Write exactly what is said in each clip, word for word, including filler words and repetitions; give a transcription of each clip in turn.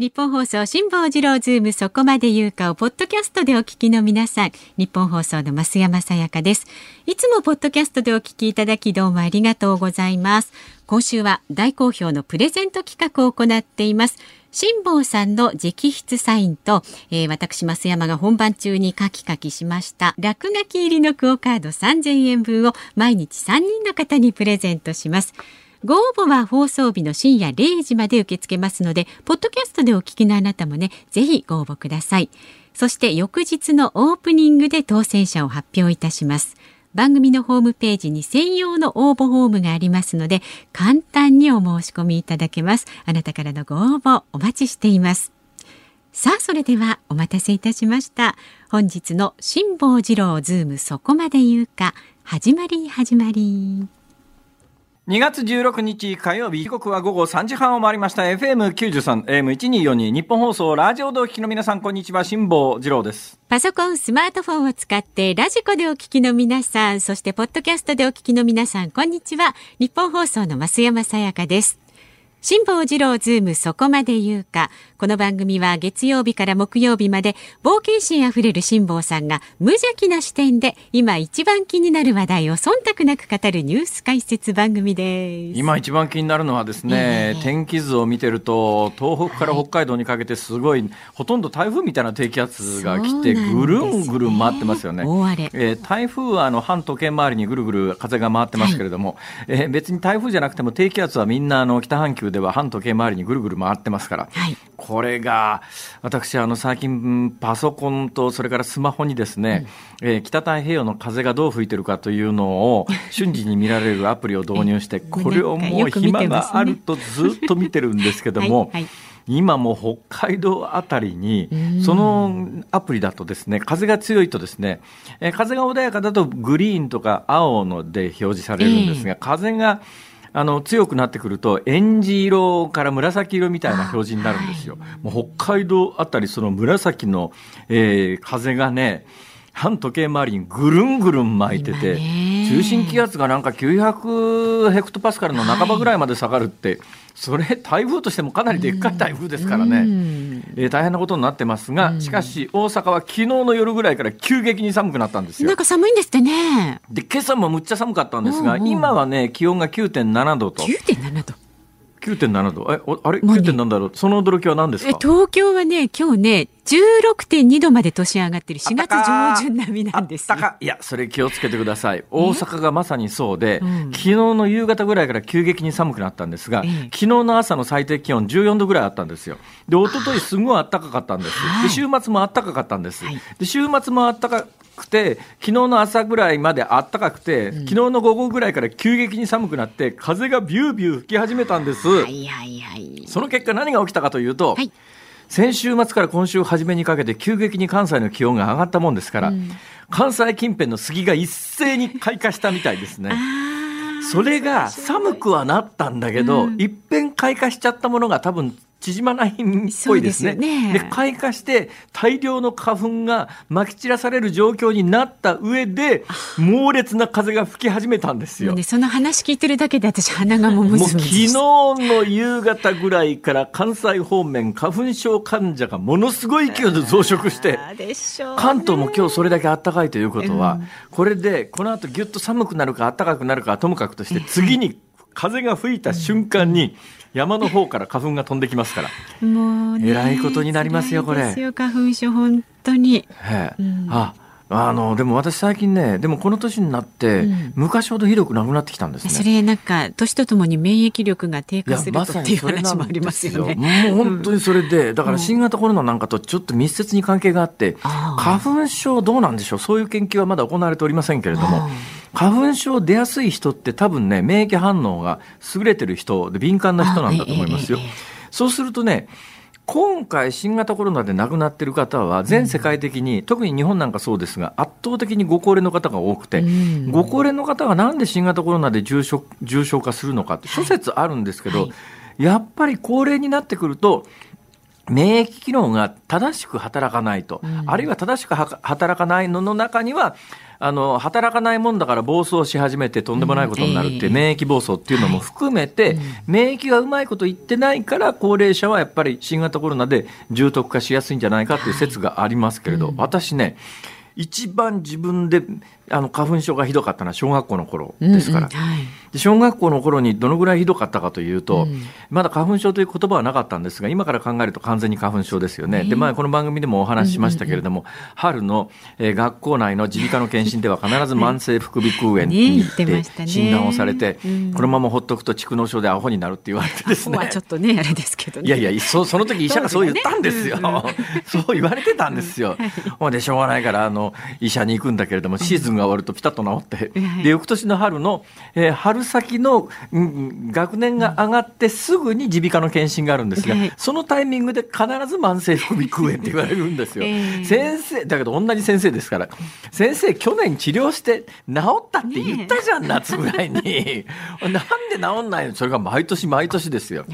日本放送辛坊治郎ズームそこまで言うかをポッドキャストでお聞きの皆さん、日本放送の増山さやかです。いつもポッドキャストでお聞きいただきどうもありがとうございます。今週は大好評のプレゼント企画を行っています。辛坊さんの直筆サインと、えー、私増山が本番中にカキカキしました落書き入りのクオカードさんぜんえんぶんを毎日さんにんの方にプレゼントします。ご応募は放送日の深夜れいじまで受け付けますので、ポッドキャストでお聞きのあなたもね、ぜひご応募ください。そして翌日のオープニングで当選者を発表いたします。番組のホームページに専用の応募フォームがありますので、簡単にお申し込みいただけます。あなたからのご応募お待ちしています。さあ、それではお待たせいたしました。本日の辛坊治郎ズームそこまで言うか、始まり始まり。にがつじゅうろくにち火曜日、時刻はごごさんじはんを回りました。 エフエムきゅうじゅうさん、エーエムせんにひゃくよんじゅうに 日本放送ラジオでお聞きの皆さん、こんにちは、辛坊治郎です。パソコン、スマートフォンを使ってラジコでお聞きの皆さん、そしてポッドキャストでお聞きの皆さん、こんにちは、日本放送の増山さやかです。辛坊治郎ズームそこまで言うか。この番組は月曜日から木曜日まで、冒険心あふれる辛坊さんが無邪気な視点で今一番気になる話題を忖度なく語るニュース解説番組です。今一番気になるのはですね、えー、天気図を見てると東北から北海道にかけてすごい、はい、ほとんど台風みたいな低気圧が来て、ね、ぐるんぐるん回ってますよね。大荒れ、えー、台風はあの反時計回りにぐるぐる風が回ってますけれども、はい、えー、別に台風じゃなくても低気圧はみんなあの北半球では反時計回りにぐるぐる回ってますから、はい、これが私あの最近パソコンとそれからスマホにですね、うん、えー、北太平洋の風がどう吹いてるかというのを瞬時に見られるアプリを導入してこれをもう暇があるとずっと見てるんですけどもはい、はい、今も北海道あたりにそのアプリだとですね、風が強いとですね、えー、風が穏やかだとグリーンとか青ので表示されるんですが、えー、風があの強くなってくるとえんじ色から紫色みたいな表示になるんですよ、はい、もう北海道あたりその紫の、えー、風がね、反時計回りにぐるんぐるん巻いてて、中心気圧がなんかきゅうひゃくヘクトパスカルの半ばぐらいまで下がるって、はい、それ台風としてもかなりでっかい台風ですからね、えー、大変なことになってますが、しかし大阪は昨日の夜ぐらいから急激に寒くなったんですよ。なんか寒いんですってね。で今朝もむっちゃ寒かったんですが、おうおう、今はね気温が きゅうてんななどと きゅうてんなな 度きゅうてんななど、え、あれ きゅうてんなな 度、ね、その驚きは何ですか。え、東京はね今日ね じゅうろくてんに 度まで年上がってる、しがつじょうじゅん並みなんですよ。あったか、いやそれ気をつけてください。大阪がまさにそうで、うん、昨日の夕方ぐらいから急激に寒くなったんですが、昨日の朝の最低気温じゅうよんどぐらいあったんですよ。で一昨日すごいあったかかったんです。で週末もあったかかったんです。で週末もあったかくて、昨日の朝ぐらいまであったかくて、昨日の午後ぐらいから急激に寒くなって風がビュービュー吹き始めたんです、はいはいはい、その結果何が起きたかというと、はい、先週末から今週初めにかけて急激に関西の気温が上がったもんですから、うん、関西近辺の杉が一斉に開花したみたいですねそれが寒くはなったんだけど、うん、一遍開花しちゃったものが多分縮まないっぽいですね。そうですね。で開花して大量の花粉がまき散らされる状況になった上で猛烈な風が吹き始めたんですよ、ね、その話聞いてるだけで私鼻がもむずむずして、もう昨日の夕方ぐらいから関西方面花粉症患者がものすごい勢いで増殖してでしょう、ね、関東も今日それだけ暖かいということは、うん、これでこの後ギュッと寒くなるか暖かくなるかはともかくとして、次に風が吹いた瞬間に山の方から花粉が飛んできますからもう、ね、えらいことになりますよこれ。ですよ花粉症本当に、うん、ああのでも私最近ね、でもこの年になって、うん、昔ほどひどくなくなってきたんですね。それなんか年とともに免疫力が低下するとっていう話もありますよね。もう本当にそれで、だから新型コロナなんかとちょっと密接に関係があって、うん、花粉症どうなんでしょう、そういう研究はまだ行われておりませんけれども、花粉症出やすい人って多分ね、免疫反応が優れてる人で敏感な人なんだと思いますよ、ええええ、そうするとね、今回新型コロナで亡くなってる方は全世界的に、うん、特に日本なんかそうですが圧倒的にご高齢の方が多くて、うん、ご高齢の方がなんで新型コロナで重症、重症化するのかって諸説あるんですけど、はいはい、やっぱり高齢になってくると免疫機能が正しく働かないと、うん、あるいは正しく働かないのの中にはあの働かないもんだから暴走し始めてとんでもないことになるって、うん、免疫暴走っていうのも含めて、はい、免疫がうまいこと言ってないから高齢者はやっぱり新型コロナで重篤化しやすいんじゃないかっていう説がありますけれど、はい、うん、私ね一番自分であの花粉症がひどかったのは小学校の頃ですから、うんうん、はい、で小学校の頃にどのぐらいひどかったかというと、うん、まだ花粉症という言葉はなかったんですが今から考えると完全に花粉症ですよね、えー、で前この番組でもお話ししましたけれども、うんうんうん、春の、えー、学校内の耳鼻科の検診では必ず慢性副鼻腔炎に行って診断をされて、うん、このまま放っとくと蓄膿症でアホになるって言われてですね、アホはちょっとねあれですけどね、いやいや そ, その時医者がそう言ったんですよ、ね、うんうん、そう言われてたんですよ、うん、はい、でしょうがないからあの医者に行くんだけれどもシーズンが終わるとピタッと治って、うん、で翌年の春の、えー、春先の、うん、学年が上がってすぐに耳鼻科の検診があるんですが、うん、そのタイミングで必ず慢性副鼻腔炎って言われるんですよ、えー、先生だけど同じ先生ですから、先生去年治療して治ったって言ったじゃん、ね、夏ぐらいになんで治んないの、それが毎年毎年ですよ、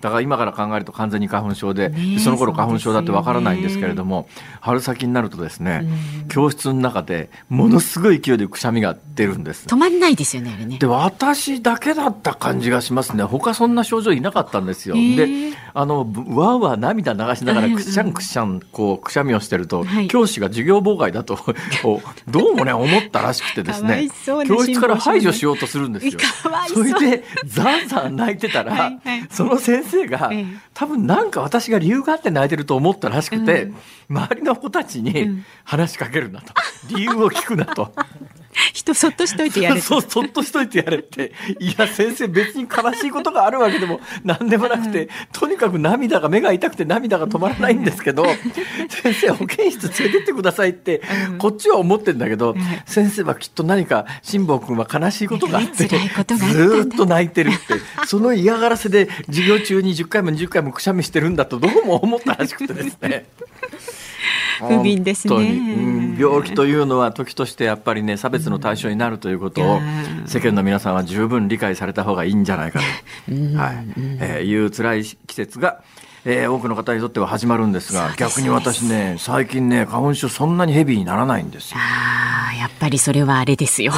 だから今から考えると完全に花粉症で、ね、その頃花粉症だってわからないんですけれども、春先になるとですね、うん、教室の中でものすごい勢いでくしゃみが出るんです、うん、止まんないですよね、あれね。で私だけだった感じがしますね、他そんな症状いなかったんですよ、えー、であのわーわー涙流しながらくしゃんくしゃんこうくしゃみをしてると、はい、教師が授業妨害だとどうもね思ったらしくてですね教室から排除しようとするんですよ、かわいそう、それでざんざん泣いてたらはい、はい、その先生が、えー、多分なんか私が理由があって泣いてると思ったらしくて、うん、周りの子たちに話しかけるなと、理由を聞くなと人そっとしといてやれそうそっとしといてやれって、いや先生別に悲しいことがあるわけでも何でもなくて、うん、とにかく涙が目が痛くて涙が止まらないんですけど先生保健室連れてってくださいって、うん、こっちは思ってるんだけど、うん、先生はきっと何か辛坊くんは悲しいことがあって、ね、ずっと泣いてるってその嫌がらせで授業中にじゅっかいもにじゅっかいもくしゃみしてるんだとどうも思ったらしくてですね不憫ですね、本当に、うん、病気というのは時としてやっぱりね差別の対象になるということを世間の皆さんは十分理解された方がいいんじゃないかと、はい、えー、いう辛い季節が、えー、多くの方にとっては始まるんですが、逆に私ね最近ね花粉症そんなにヘビーにならないんですよ。あ、やっぱりそれはあれですよ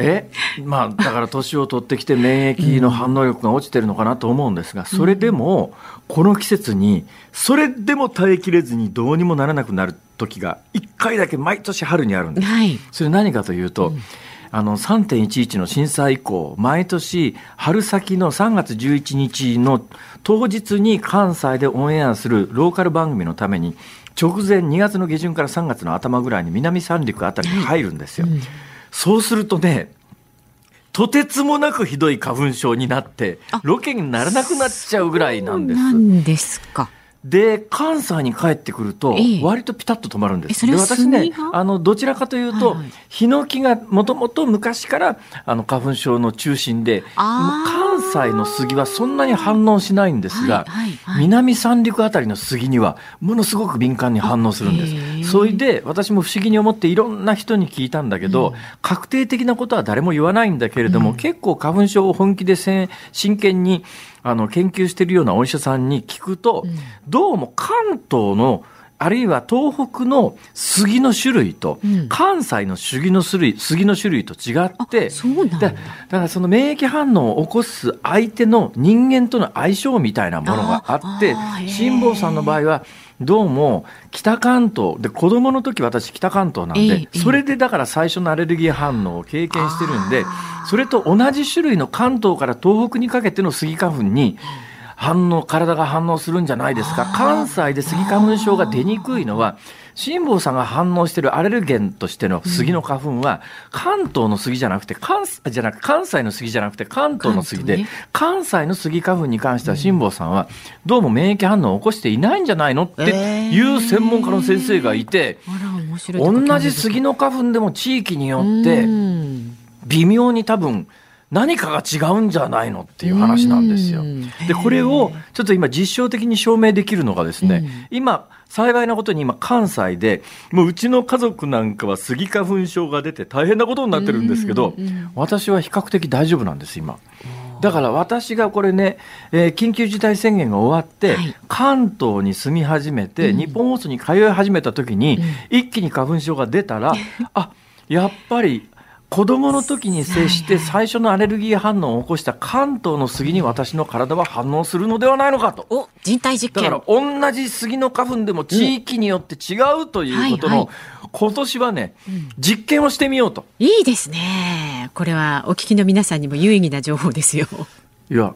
えまあ、だから年を取ってきて免疫の反応力が落ちてるのかなと思うんですが、それでもこの季節にそれでも耐えきれずにどうにもならなくなる時がいっかいだけ毎年春にあるんです、はい、それ何かというと、うん、あの さんてんいちいち の震災以降毎年春先のさんがつじゅういちにちの当日に関西でオンエアするローカル番組のために直前にがつの下旬からさんがつの頭ぐらいに南三陸あたりに入るんですよ、うん、そうするとねとてつもなくひどい花粉症になってロケにならなくなっちゃうぐらいなんです。そうなんですか。で関西に帰ってくると割とピタッと止まるんです、ええ、で私ねあのどちらかというと、はいはい、ヒノキがもともと昔からあの花粉症の中心で関西の杉はそんなに反応しないんですが、はいはいはい、南三陸あたりの杉にはものすごく敏感に反応するんです、えー、それで私も不思議に思っていろんな人に聞いたんだけど、うん、確定的なことは誰も言わないんだけれども、うん、結構花粉症を本気で真剣にあの研究しているようなお医者さんに聞くと、うん、どうも関東のあるいは東北の杉の種類と、うん、関西の杉の種類、杉の種類と違って、そうなんだ。だ、だからその免疫反応を起こす相手の人間との相性みたいなものがあって、辛坊さんの場合はどうも北関東で子供の時私北関東なんで、それでだから最初のアレルギー反応を経験してるんで、それと同じ種類の関東から東北にかけてのスギ花粉に反応体が反応するんじゃないですか。関西でスギ花粉症が出にくいのは辛坊さんが反応しているアレルゲンとしてのスギの花粉は関東のスギじゃなくて関じゃなく関西のスギじゃなくて関東のスギで、関西のスギ花粉に関しては辛坊さんはどうも免疫反応を起こしていないんじゃないのっていう専門家の先生がいて、同じスギの花粉でも地域によって微妙に多分何かが違うんじゃないのっていう話なんですよ。でこれをちょっと今実証的に証明できるのがですね、今幸いなことに今関西でもううちの家族なんかはスギ花粉症が出て大変なことになってるんですけど、私は比較的大丈夫なんです今。だから私がこれね、えー、緊急事態宣言が終わって、はい、関東に住み始めて、うん、日本放送に通い始めた時に、うん、一気に花粉症が出たら、あやっぱり子供の時に接して最初のアレルギー反応を起こした関東の杉に私の体は反応するのではないのかと。お、人体実験。だから同じ杉の花粉でも地域によって違うということの、うんはいはい、今年はね、うん、実験をしてみようと。いいですね。これはお聞きの皆さんにも有意義な情報ですよ。いや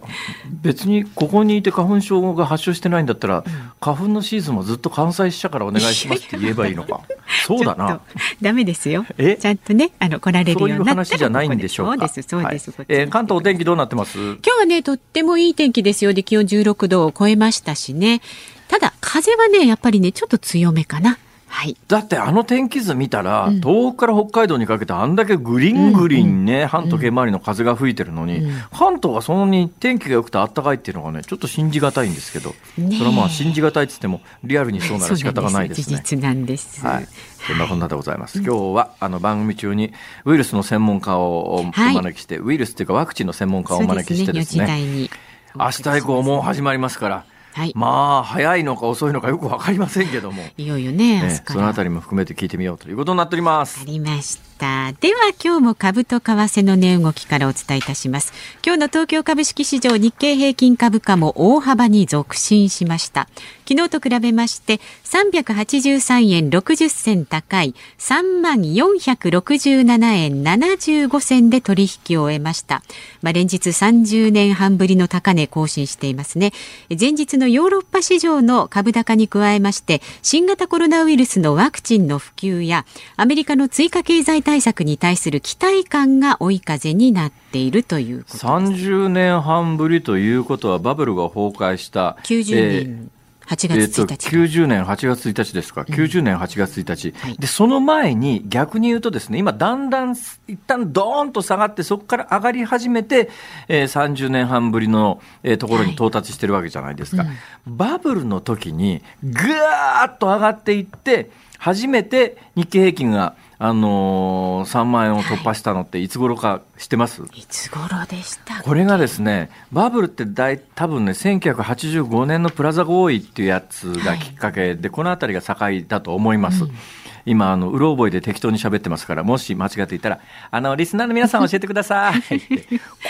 別にここにいて花粉症が発症してないんだったら、うん、花粉のシーズンもずっと関西支社からお願いしますって言えばいいのか。そうだな、ダメですよ。えちゃんとねあの来られるようになったら、そういう話じゃないんでしょうか。関東お天気どうなってます？今日はねとってもいい天気ですよ。で気温じゅうろくどを超えましたしね。ただ風はねやっぱりねちょっと強めかな。はい、だってあの天気図見たら、うん、東北から北海道にかけてあんだけグリングリンね、うんうん、反時計回りの風が吹いてるのに、うん、関東がそんなに天気が良くてあったかいっていうのがねちょっと信じがたいんですけど、ね、それはまあ信じがたいって言ってもリアルにそうなら仕方がないですね。そうなんです、事実なんです。そんなこんなでございます。今日はあの番組中にウイルスの専門家をお招きして、はい、ウイルスというかワクチンの専門家をお招きしてですね、そうですね、よじ台に明日以降もう始まりますからはい、まあ早いのか遅いのかよく分かりませんけどもいよいよね、ね、そのあたりも含めて聞いてみようということになっております。ありました。では今日も株と為替の値動きからお伝えいたします。今日の東京株式市場、日経平均株価も大幅に続伸しました。昨日と比べましてさんびゃくはちじゅうさんえんろくじゅっせん高い さんまんよんひゃくろくじゅうななえんななじゅうごせんで取引を終えました。まあ、連日さんじゅうねんはんぶりの高値更新していますね。前日のヨーロッパ市場の株高に加えまして新型コロナウイルスのワクチンの普及やアメリカの追加経済対策に対する期待感が追い風になっているということです。さんじゅうねんはんぶりということはバブルが崩壊したきゅうじゅうねん、えー、はちがつついたち、えー、きゅうじゅうねんはちがつついたちですか、うん、きゅうじゅうねんはちがつついたち、はい、でその前に逆に言うとですね、今だんだん一旦ドーンと下がってそこから上がり始めて、えー、さんじゅうねんはんぶりの、えー、ところに到達してるわけじゃないですか、はいうん、バブルの時にぐーっと上がっていって初めて日経平均があのー、さんまんえんを突破したのっていつ頃か知ってます？はい、いつ頃でしたっけ？これがですね、バブルって大多分ねせんきゅうひゃくはちじゅうごねんのプラザ合意っていうやつがきっかけで、はい、このあたりが境だと思います、うん。今あのうろ覚えで適当に喋ってますから、もし間違っていたらあのリスナーの皆さん教えてくださいって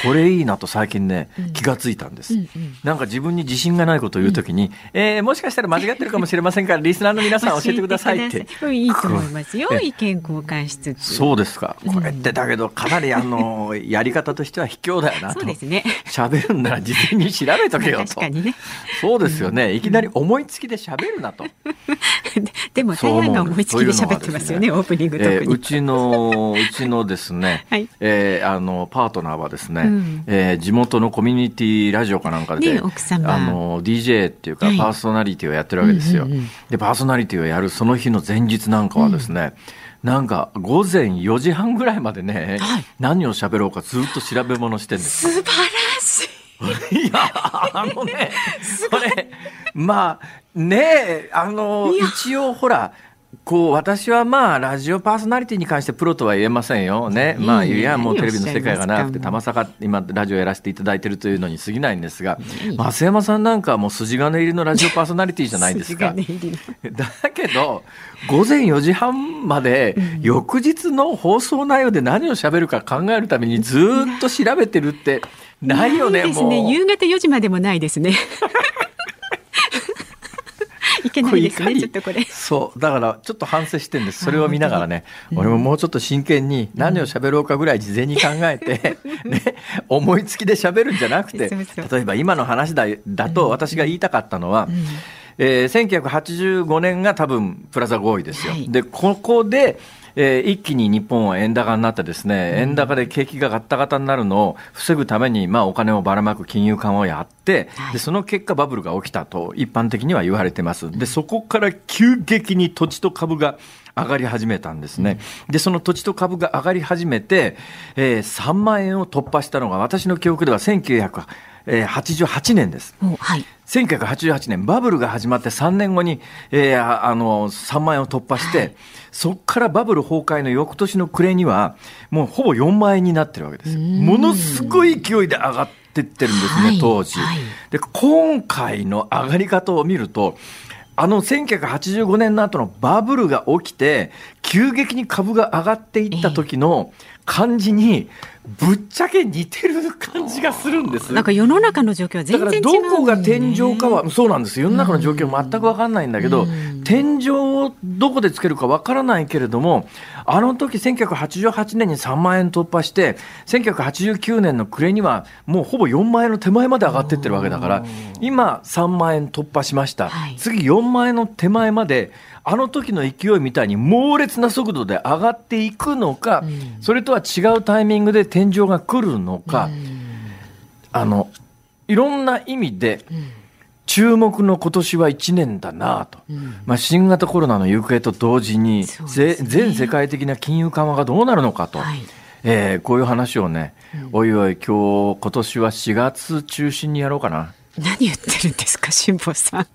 これいいなと最近ね気がついたんです、うんうんうん、なんか自分に自信がないことを言うときに、うんえー、もしかしたら間違ってるかもしれませんからリスナーの皆さん教えてくださいって、いいと思いますよ。意見交換しつつ。そうですか。これってだけどかなりあのやり方としては卑怯だよなと。そうですね、喋るんなら事前に調べとけよと。確かにね、そうですよね。いきなり思いつきで喋るなとでも大変な思いつきで喋ってますよね、オープニング特に、えー、うちのうちのですね、はいえー、あのパートナーはですね、うんえー、地元のコミュニティラジオかなんかで、ね、奥様あの ディージェー っていうか、はい、パーソナリティをやってるわけですよ、うんうんうん、でパーソナリティをやるその日の前日なんかはですね、うん、なんかごぜんよじはんぐらいまでね、はい、何を喋ろうかずっと調べ物してるんです。素晴らしいいやあのねこれまあねあの一応ほらこう私はまあラジオパーソナリティに関してプロとは言えませんよね。まあいやもうテレビの世界が長くてたまさか今ラジオやらせていただいてるというのに過ぎないんですが、増山さんなんかはもう筋金入りのラジオパーソナリティじゃないですかだけどごぜんよじはんまで翌日の放送内容で何を喋るか考えるためにずっと調べてるってないよね。ないですね。もう夕方よじまでもないですねいけないですね。ちょっとこれそうだからちょっと反省してるんです。それを見ながらね、うん、俺ももうちょっと真剣に何を喋ろうかぐらい事前に考えて、うんね、思いつきで喋るんじゃなくてそうそう例えば今の話 だ, だと私が言いたかったのは、うんうんえー、せんきゅうひゃくはちじゅうごねんが多分プラザ合意ですよ、はい、でここでえー、一気に日本は円高になってですね、円高で景気がガッタガタになるのを防ぐために、まあ、お金をばらまく金融緩和をやって、はい、でその結果バブルが起きたと一般的には言われてます。でそこから急激に土地と株が上がり始めたんですね。でその土地と株が上がり始めて、えー、さんまん円を突破したのが私の記憶ではせんきゅうひゃくはちじゅうはちねんです、はい、せんきゅうひゃくはちじゅうはちねんバブルが始まってさんねんごに、えー、あのさんまん円を突破して、はい、そこからバブル崩壊の翌年の暮れにはもうほぼよんまん円になってるわけですよ。ものすごい勢いで上がってってるんですね、はい、当時、はい、で今回の上がり方を見るとあのせんきゅうひゃくはちじゅうごねんの後のバブルが起きて急激に株が上がっていった時の感じにぶっちゃけ似てる感じがするんです。なんか世の中の状況は全然違う、ね、だからどこが天井かはそうなんです。世の中の状況全く分かんないんだけど、うん、天井をどこでつけるか分からないけれども、あの時せんきゅうひゃくはちじゅうはちねんにさんまんえん突破してせんきゅうひゃくはちじゅうきゅうねんの暮れにはもうほぼよんまんえんの手前まで上がってってるわけだから、今さんまんえん突破しました、はい、次よんまんえんの手前まであの時の勢いみたいに猛烈な速度で上がっていくのか、うん、それとは違うタイミングで天井が来るのか、うん、あのいろんな意味で注目の今年はいちねんだなと、うんまあ、新型コロナの行方と同時に、うんぜ全世界的な金融緩和がどうなるのかと、はいえー、こういう話をね、うん、おいおい今日今年はしがつ中心にやろうかな。何言ってるんですか辛坊さん。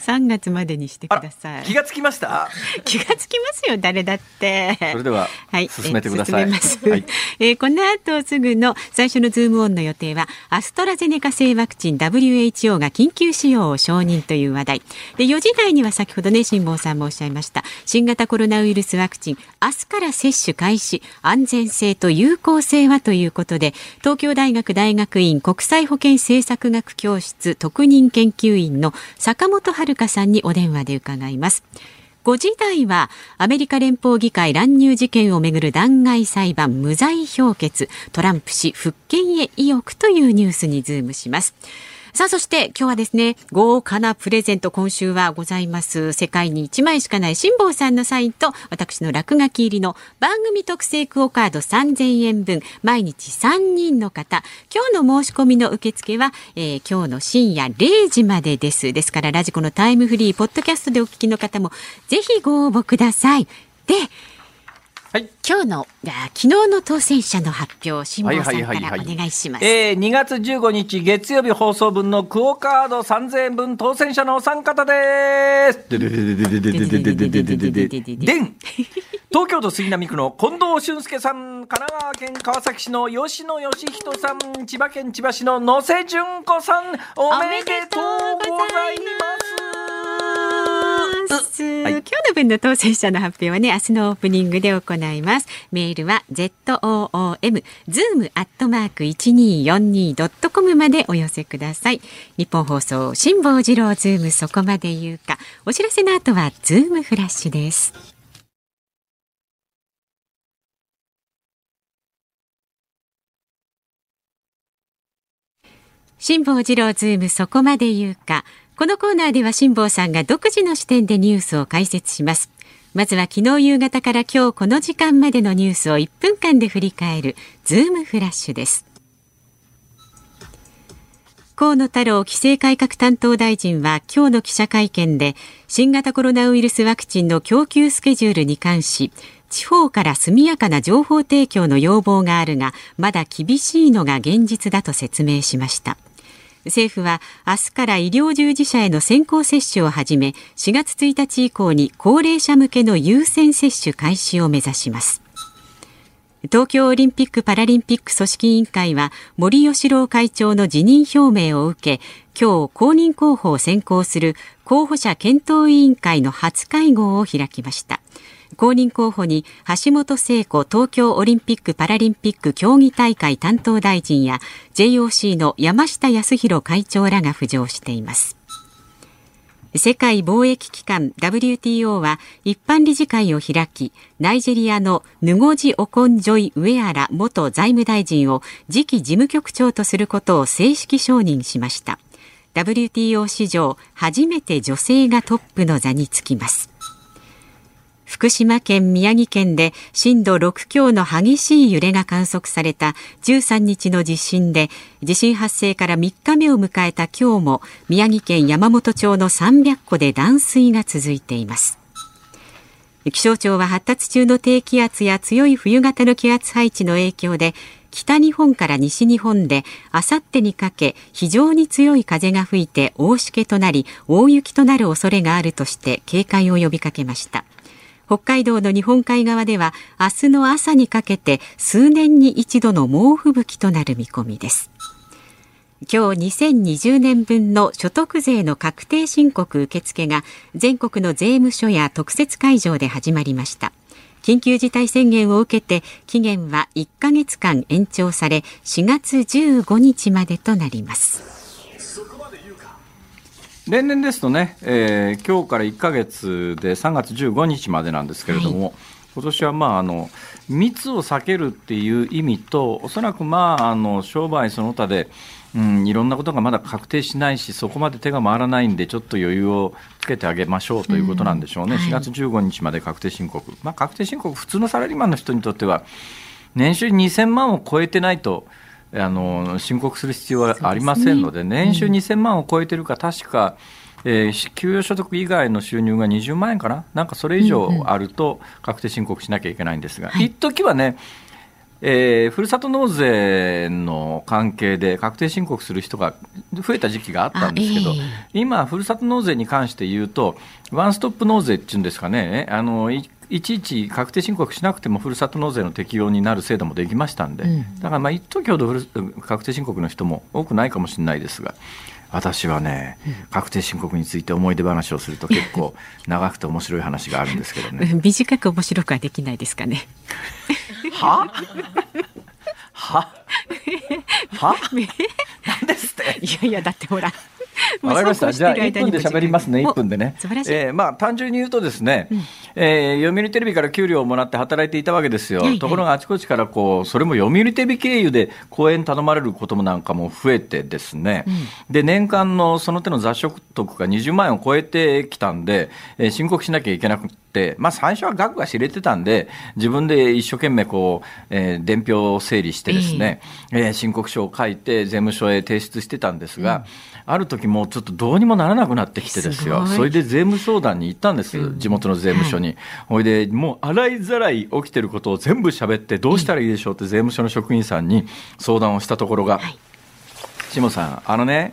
さんがつまでにしてください。気がつきました気がつきますよ誰だって。それでは進めてください、はい、進めます、はいえー、この後すぐの最初のズームオンの予定はアストラゼネカ製ワクチン ダブリューエイチオー が緊急使用を承認という話題で、よじ台には先ほどね辛坊さんもおっしゃいました新型コロナウイルスワクチン明日から接種開始、安全性と有効性はということで、東京大学大学院国際保健政策学教室特任研究員の坂本本遥さんにお電話で伺います。ごじ台はアメリカ連邦議会乱入事件をめぐる弾劾裁判無罪評決、トランプ氏復権へ意欲というニュースにズームします。さあそして今日はですね豪華なプレゼント今週はございます。世界にいちまいしかない辛坊さんのサインと私の落書き入りの番組特製クオカードさんぜんえんぶん、毎日さんにんの方、今日の申し込みの受付は、えー、今日の深夜れいじまでです。ですからラジコのタイムフリーポッドキャストでお聞きの方もぜひご応募ください。ではい、今日の昨日の当選者の発表、辛坊さんからお願いします。にがつじゅうごにち月曜日放送分のクオカードさんぜんえんぶん当選者のお三方です。でででででででででででででん東京都杉並区の近藤俊介さん、神奈川県川崎市の吉野義人さん、千葉県千葉市の野瀬純子さん、おめでとうございます。はい、今日の分の当選者の発表はね明日のオープニングで行います。メールは ズーム アットマーク いちにーよんにー ドットコム までお寄せください。日本放送辛坊治郎ズームそこまで言うか。お知らせの後はズームフラッシュです。辛坊治郎ズームそこまで言うか。このコーナーでは辛坊さんが独自の視点でニュースを解説します。まずは昨日夕方から今日この時間までのニュースをいっぷんかんで振り返るズームフラッシュです。河野太郎規制改革担当大臣は今日の記者会見で新型コロナウイルスワクチンの供給スケジュールに関し、地方から速やかな情報提供の要望があるが、まだ厳しいのが現実だと説明しました。政府は明日から医療従事者への先行接種を始め、しがつついたち以降に高齢者向けの優先接種開始を目指します。東京オリンピック・パラリンピック組織委員会は森喜朗会長の辞任表明を受け、今日公認候補を選考する候補者検討委員会の初会合を開きました。公認候補に橋本聖子東京オリンピック・パラリンピック競技大会担当大臣や ジェイオーシー の山下泰裕会長らが浮上しています。世界貿易機関 ダブリューティーオー は一般理事会を開き、ナイジェリアのヌゴジ・オコンジョイ・ウェアラ元財務大臣を次期事務局長とすることを正式承認しました。 ダブリューティーオー 史上初めて女性がトップの座につきます。福島県、宮城県で震度ろく強の激しい揺れが観測されたじゅうさんにちの地震で、地震発生からみっかめを迎えた今日も宮城県山本町のさんびゃっこで断水が続いています。気象庁は発達中の低気圧や強い冬型の気圧配置の影響で、北日本から西日本であさってにかけ非常に強い風が吹いて大しけとなり大雪となる恐れがあるとして警戒を呼びかけました。北海道の日本海側では明日の朝にかけて数年に一度の猛吹雪となる見込みです。今日にせんにじゅうねんぶんの所得税の確定申告受付が全国の税務署や特設会場で始まりました。緊急事態宣言を受けて期限はいっかげつかん延長され、しがつじゅうごにちまでとなります。例年ですとね、えー、今日からいっかげつでさんがつじゅうごにちまでなんですけれども、はい、今年はまああの密を避けるっていう意味と、おそらくまああの商売その他で、うん、いろんなことがまだ確定しないし、そこまで手が回らないんでちょっと余裕をつけてあげましょうということなんでしょうね、うん、はい、しがつじゅうごにちまで確定申告、まあ、確定申告普通のサラリーマンの人にとっては年収にせんまんを超えてないとあの申告する必要はありませんの で, で、ね、年収にせんまんを超えてるか、確か、えー、給与所得以外の収入がにじゅうまんえんかな、なんかそれ以上あると確定申告しなきゃいけないんですが、うんうん、一時はね、えー、ふるさと納税の関係で確定申告する人が増えた時期があったんですけど、えー、今ふるさと納税に関して言うとワンストップ納税っていうんですかね、あのいちいち確定申告しなくてもふるさと納税の適用になる制度もできましたんで、うん、だからまあ一時ほど確定申告の人も多くないかもしれないですが、私はね、うん、確定申告について思い出話をすると結構長くて面白い話があるんですけどね短く面白くはできないですかねははは何ですっていやいや、だってほらわかりました。じゃあいっぷんで喋りますね。いっぷんでね、えーまあ、単純に言うとですね、うん、えー、読売テレビから給料をもらって働いていたわけですよ、はいはい、ところがあちこちからこうそれも読売テレビ経由で講演頼まれることもなんかも増えてですね、うん、で年間のその手の雑所得がにじゅうまんえんを超えてきたんで、えー、申告しなきゃいけなくて、まあ、最初は額が知れてたんで自分で一生懸命こう、えー、伝票を整理してですね、えーえー、申告書を書いて税務署へ提出してたんですが、うん、ある時もうちょっとどうにもならなくなってきてですよ。それで税務相談に行ったんです、うん、地元の税務署に、ほい、はい、でもう洗いざらい起きてることを全部喋ってどうしたらいいでしょうって税務署の職員さんに相談をしたところが、はい、下さん、あのね、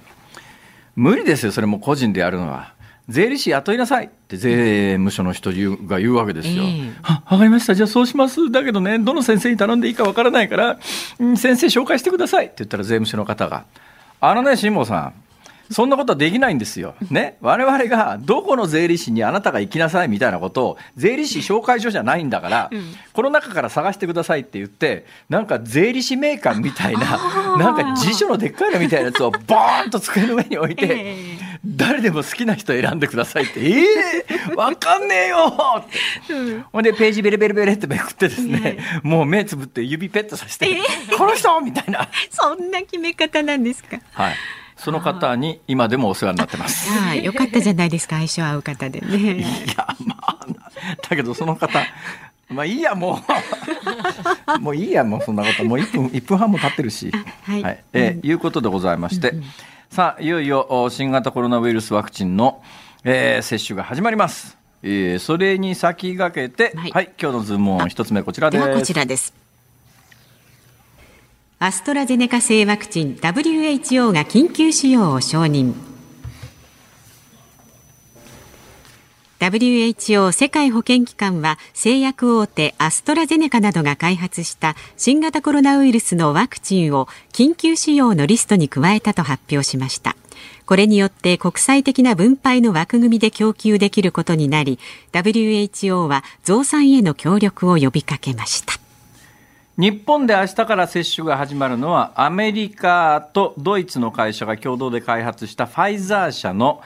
無理ですよ、それも個人でやるのは、税理士雇いなさいって税務署の人が言うわけですよ、えー、は分かりました、じゃあそうします、だけどね、どの先生に頼んでいいか分からないから、うん、先生紹介してくださいって言ったら税務署の方が、あのね、下さん、そんなことはできないんですよ、ね、我々がどこの税理士にあなたが行きなさいみたいなことを、税理士紹介所じゃないんだから、うん、この中から探してくださいって言って、なんか税理士名鑑みたいな、なんか辞書のでっかいのみたいなやつをボーンと机の上に置いて、えー、誰でも好きな人選んでくださいってえー、わかんねえよって、うん、ほんでページベレベレベレってめくってですね、うん、もう目つぶって指ペットさせて、えー、この人みたいなそんな決め方なんですか。はい、その方に今でもお世話になってます。ああ、よかったじゃないですか、相性合う方でね。いや、まあ、だけどその方、まあいいや、もうもういいや、もうそんなこと、もういっぷん、いっぷんはんも経ってるし、はい、はい、えー、うん、いうことでございまして、うんうん、さあいよいよ新型コロナウイルスワクチンの、えー、接種が始まります。えー、それに先駆けて、はい、はい、今日のズームオン一つ目こちらです。ではこちらです。アストラゼネカ製ワクチン ダブリューエイチオー が緊急使用を承認。 ダブリューエイチオー 世界保健機関は製薬大手アストラゼネカなどが開発した新型コロナウイルスのワクチンを緊急使用のリストに加えたと発表しました。これによって国際的な分配の枠組みで供給できることになり、 ダブリューエイチオー は増産への協力を呼びかけました。日本で明日から接種が始まるのは、アメリカとドイツの会社が共同で開発したファイザー社の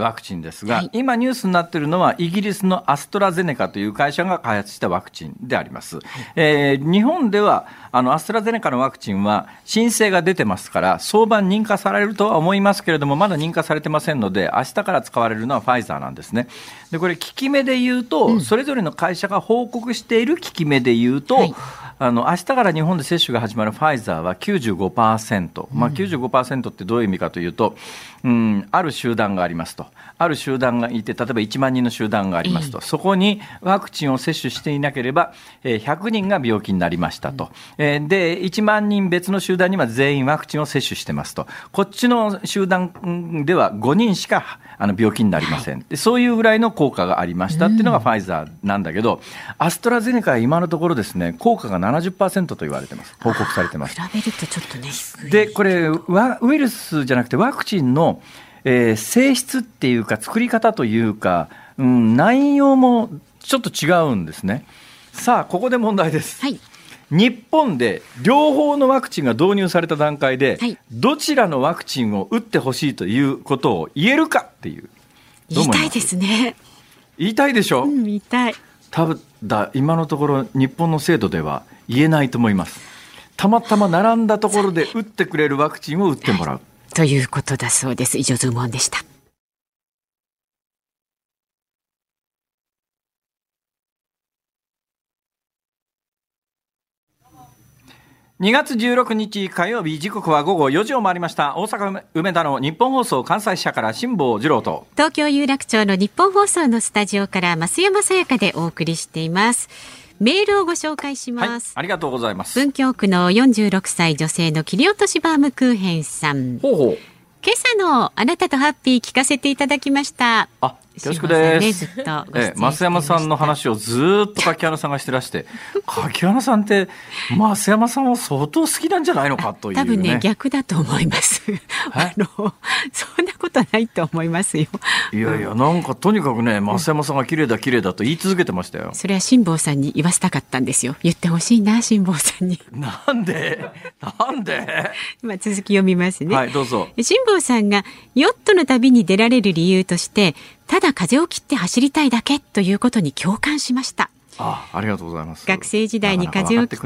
ワクチンですが、はい、今ニュースになっているのはイギリスのアストラゼネカという会社が開発したワクチンであります。はい、えー、日本ではあのアストラゼネカのワクチンは申請が出てますから早晩認可されるとは思いますけれども、まだ認可されてませんので、明日から使われるのはファイザーなんですね。でこれ効き目で言うと、うん、それぞれの会社が報告している効き目で言うと、はい、あの明日から日本で接種が始まるファイザーは きゅうじゅうごパーセント、まあ、きゅうじゅうごパーセント ってどういう意味かというと、うん、ある集団があります。ますと、ある集団がいて、例えばいちまんにんの集団がありますと、そこにワクチンを接種していなければひゃくにんが病気になりましたと、でいちまんにん別の集団には全員ワクチンを接種してますと、こっちの集団ではごにんしかあの病気になりません、でそういうぐらいの効果がありましたっていうのがファイザーなんだけど、アストラゼネカは今のところですね、効果が ななじゅっパーセント と言われてます、報告されてます。比べるとちょっとね、でこれウイルスじゃなくてワクチンの、えー、性質っていうか作り方というか、うん、内容もちょっと違うんですね。さあここで問題です、はい、日本で両方のワクチンが導入された段階で、はい、どちらのワクチンを打ってほしいということを言えるかっていう、どう思います？言いたいですね。言いたいでしょ、うん、言いたい。ただ今のところ日本の制度では言えないと思います。たまたま並んだところで打ってくれるワクチンを打ってもらう、はい、ということだそうです。以上ズームオンでした。にがつじゅうろくにち火曜日、時刻はごごよじを回りました。大阪梅田の日本放送関西支社から辛坊治郎と、東京有楽町の日本放送のスタジオから増山さやかでお送りしています。メールをご紹介します、はい、ありがとうございます。文京区のよんじゅうろくさい女性の切り落としバームクーヘンさん、ほうほう、今朝のあなたとハッピー聞かせていただきました。あ、よろしくです、ね、ずっとえ増山さんの話をずっと柿原さんがしてらして柿原さんって増山さんは相当好きなんじゃないのかという、ね、多分ね逆だと思いますあのそんなことないと思いますよ。いやいや、なんかとにかくね、増山さんが綺麗だ綺麗だと言い続けてましたよ。それは辛坊さんに言わせたかったんですよ。言ってほしいな、辛坊さんに。なんでなんで今続き読みますね、はい、どうぞ。辛坊さんがヨットの旅に出られる理由として、ただ風を切って走りたいだけということに共感しました。ああ、ありがとうございます。学生時代に風を切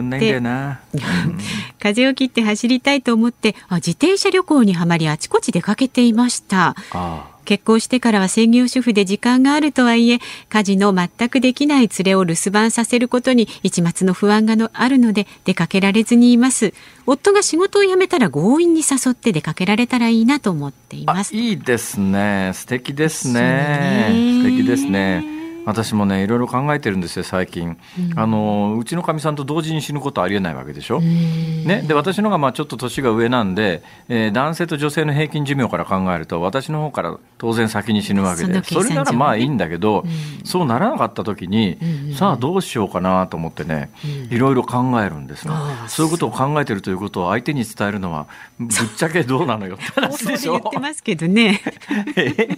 って走りたいと思ってあ自転車旅行にはまり、あちこち出かけていました。ああ、結婚してからは専業主婦で時間があるとはいえ、家事の全くできない連れを留守番させることに一抹の不安がのあるので出かけられずにいます。夫が仕事を辞めたら強引に誘って出かけられたらいいなと思っています。あ、いいですね、素敵ですね、素敵ですね。私もね、いろいろ考えてるんですよ最近、うん、あのうちのかみさんと同時に死ぬことありえないわけでしょ、ね、で私のがまあちょっと年が上なんで、えー、男性と女性の平均寿命から考えると私の方から当然先に死ぬわけで、 そ,、ね、それならまあいいんだけど、うん、そうならなかった時に、うん、さあどうしようかなと思ってね、いろいろ考えるんですが、うん、そういうことを考えてるということを相手に伝えるのはぶっちゃけどうなのよって話でしょ。オンエアで言ってます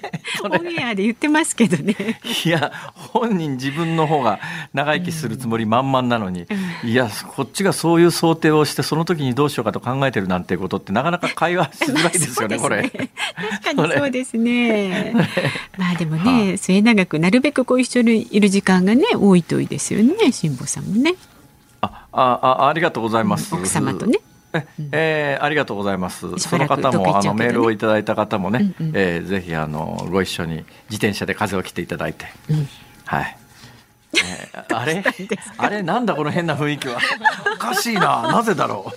けどねオンエアで言ってますけどねいや本人自分の方が長生きするつもり満々なのに、うん、いやこっちがそういう想定をしてその時にどうしようかと考えてるなんてことってなかなか会話しづらいですよね、まあ、そうですね、これ確かにそうですねまあでもね、はあ、末永くなるべくこう一緒にいる時間がね多いといいですよね、辛坊さんもね。ああ、ありがとうございます、うん、奥様とね、えー、ありがとうございます、うん、その方も、ね、あのメールをいただいた方もね、うんうん、えー、ぜひあのご一緒に自転車で風を切っていただいて、うん、はい、えー、あれあれなんだこの変な雰囲気はおかしいな、なぜだろ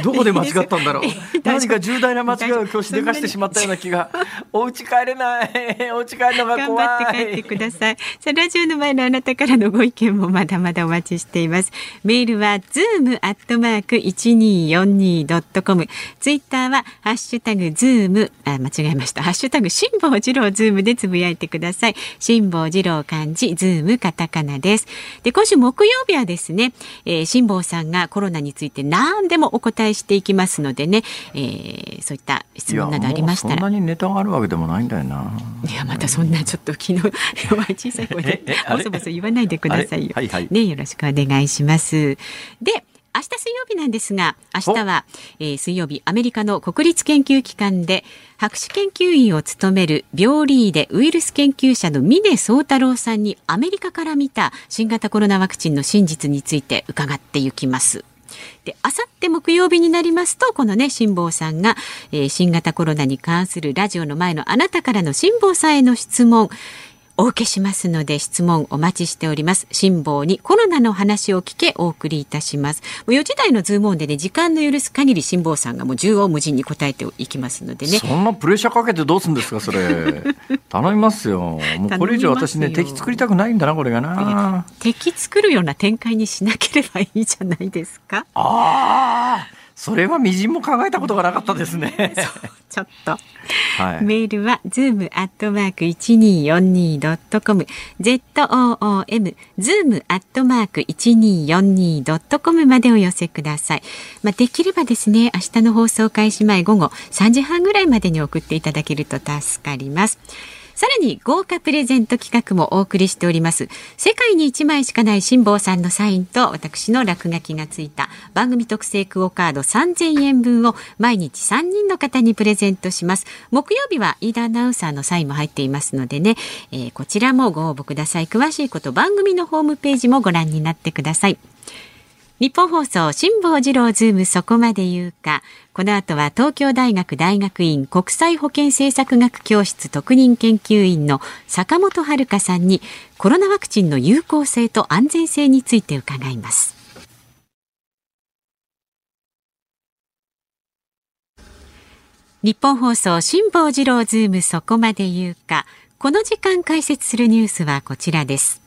う、どこで間違ったんだろう、何か重大な間違いを教師でかしてしまったような気が、お家帰れない、お家帰るのが怖い、頑張って帰ってください。さあ、ラジオの前のあなたからのご意見もまだまだお待ちしています。メールは ズームアットマークいちにーよんにードットコム、 ツイッターはハッシュタグ ズーム、 あ間違えましたハッシュタグ辛坊治郎 ズーム でつぶやいてください。辛坊治郎漢字、 ズーム カタカナです。で今週木曜日はですね、えー、辛坊さんがコロナについて何でもお答えお答えしていきますのでね、えー、そういった質問などありましたら、いやもうそんなにネタがあるわけでもないんだよな。いやまたそんなちょっと昨日小さい声でボソボソ言わないでくださいよ、はいはいね、よろしくお願いします。で明日水曜日なんですが、明日は、えー、水曜日アメリカの国立研究機関で博士研究員を務める病理医でウイルス研究者の峰宗太郎さんにアメリカから見た新型コロナワクチンの真実について伺っていきます。で、あさって木曜日になりますと、このね、辛坊さんが、えー、新型コロナに関するラジオの前のあなたからの辛坊さんへの質問、お受けしますので質問お待ちしております。辛坊にコロナの話を聞けお送りいたします。もうよじ台のズームオンでね、時間の許す限り辛坊さんがもう縦横無尽に答えていきますのでね。そんなプレッシャーかけてどうするんですかそれ頼みますよ。もうこれ以上私ね敵作りたくないんだなこれがな。敵作るような展開にしなければいいじゃないですか。ああ、それはみじんも考えたことがなかったですねちょっと、はい、メールは ズームアットマークいちにーよんにードットコム ズーム ズームアットマークいちにーよんにードットコム までお寄せください。まあ、できればですね、明日の放送開始前午後さんじはんぐらいまでに送っていただけると助かります。さらに豪華プレゼント企画もお送りしております。世界にいちまいしかない辛坊さんのサインと私の落書きがついた番組特製クオカードさんぜんえんぶんを毎日さんにんの方にプレゼントします。木曜日は飯田アナウンサーのサインも入っていますのでね、えー、こちらもご応募ください。詳しいこと番組のホームページもご覧になってください。日本放送辛坊治郎ズームそこまで言うか。この後は東京大学大学院国際保健政策学教室特任研究員の坂本遥さんにコロナワクチンの有効性と安全性について伺います。日本放送辛坊治郎ズームそこまで言うか。この時間解説するニュースはこちらです。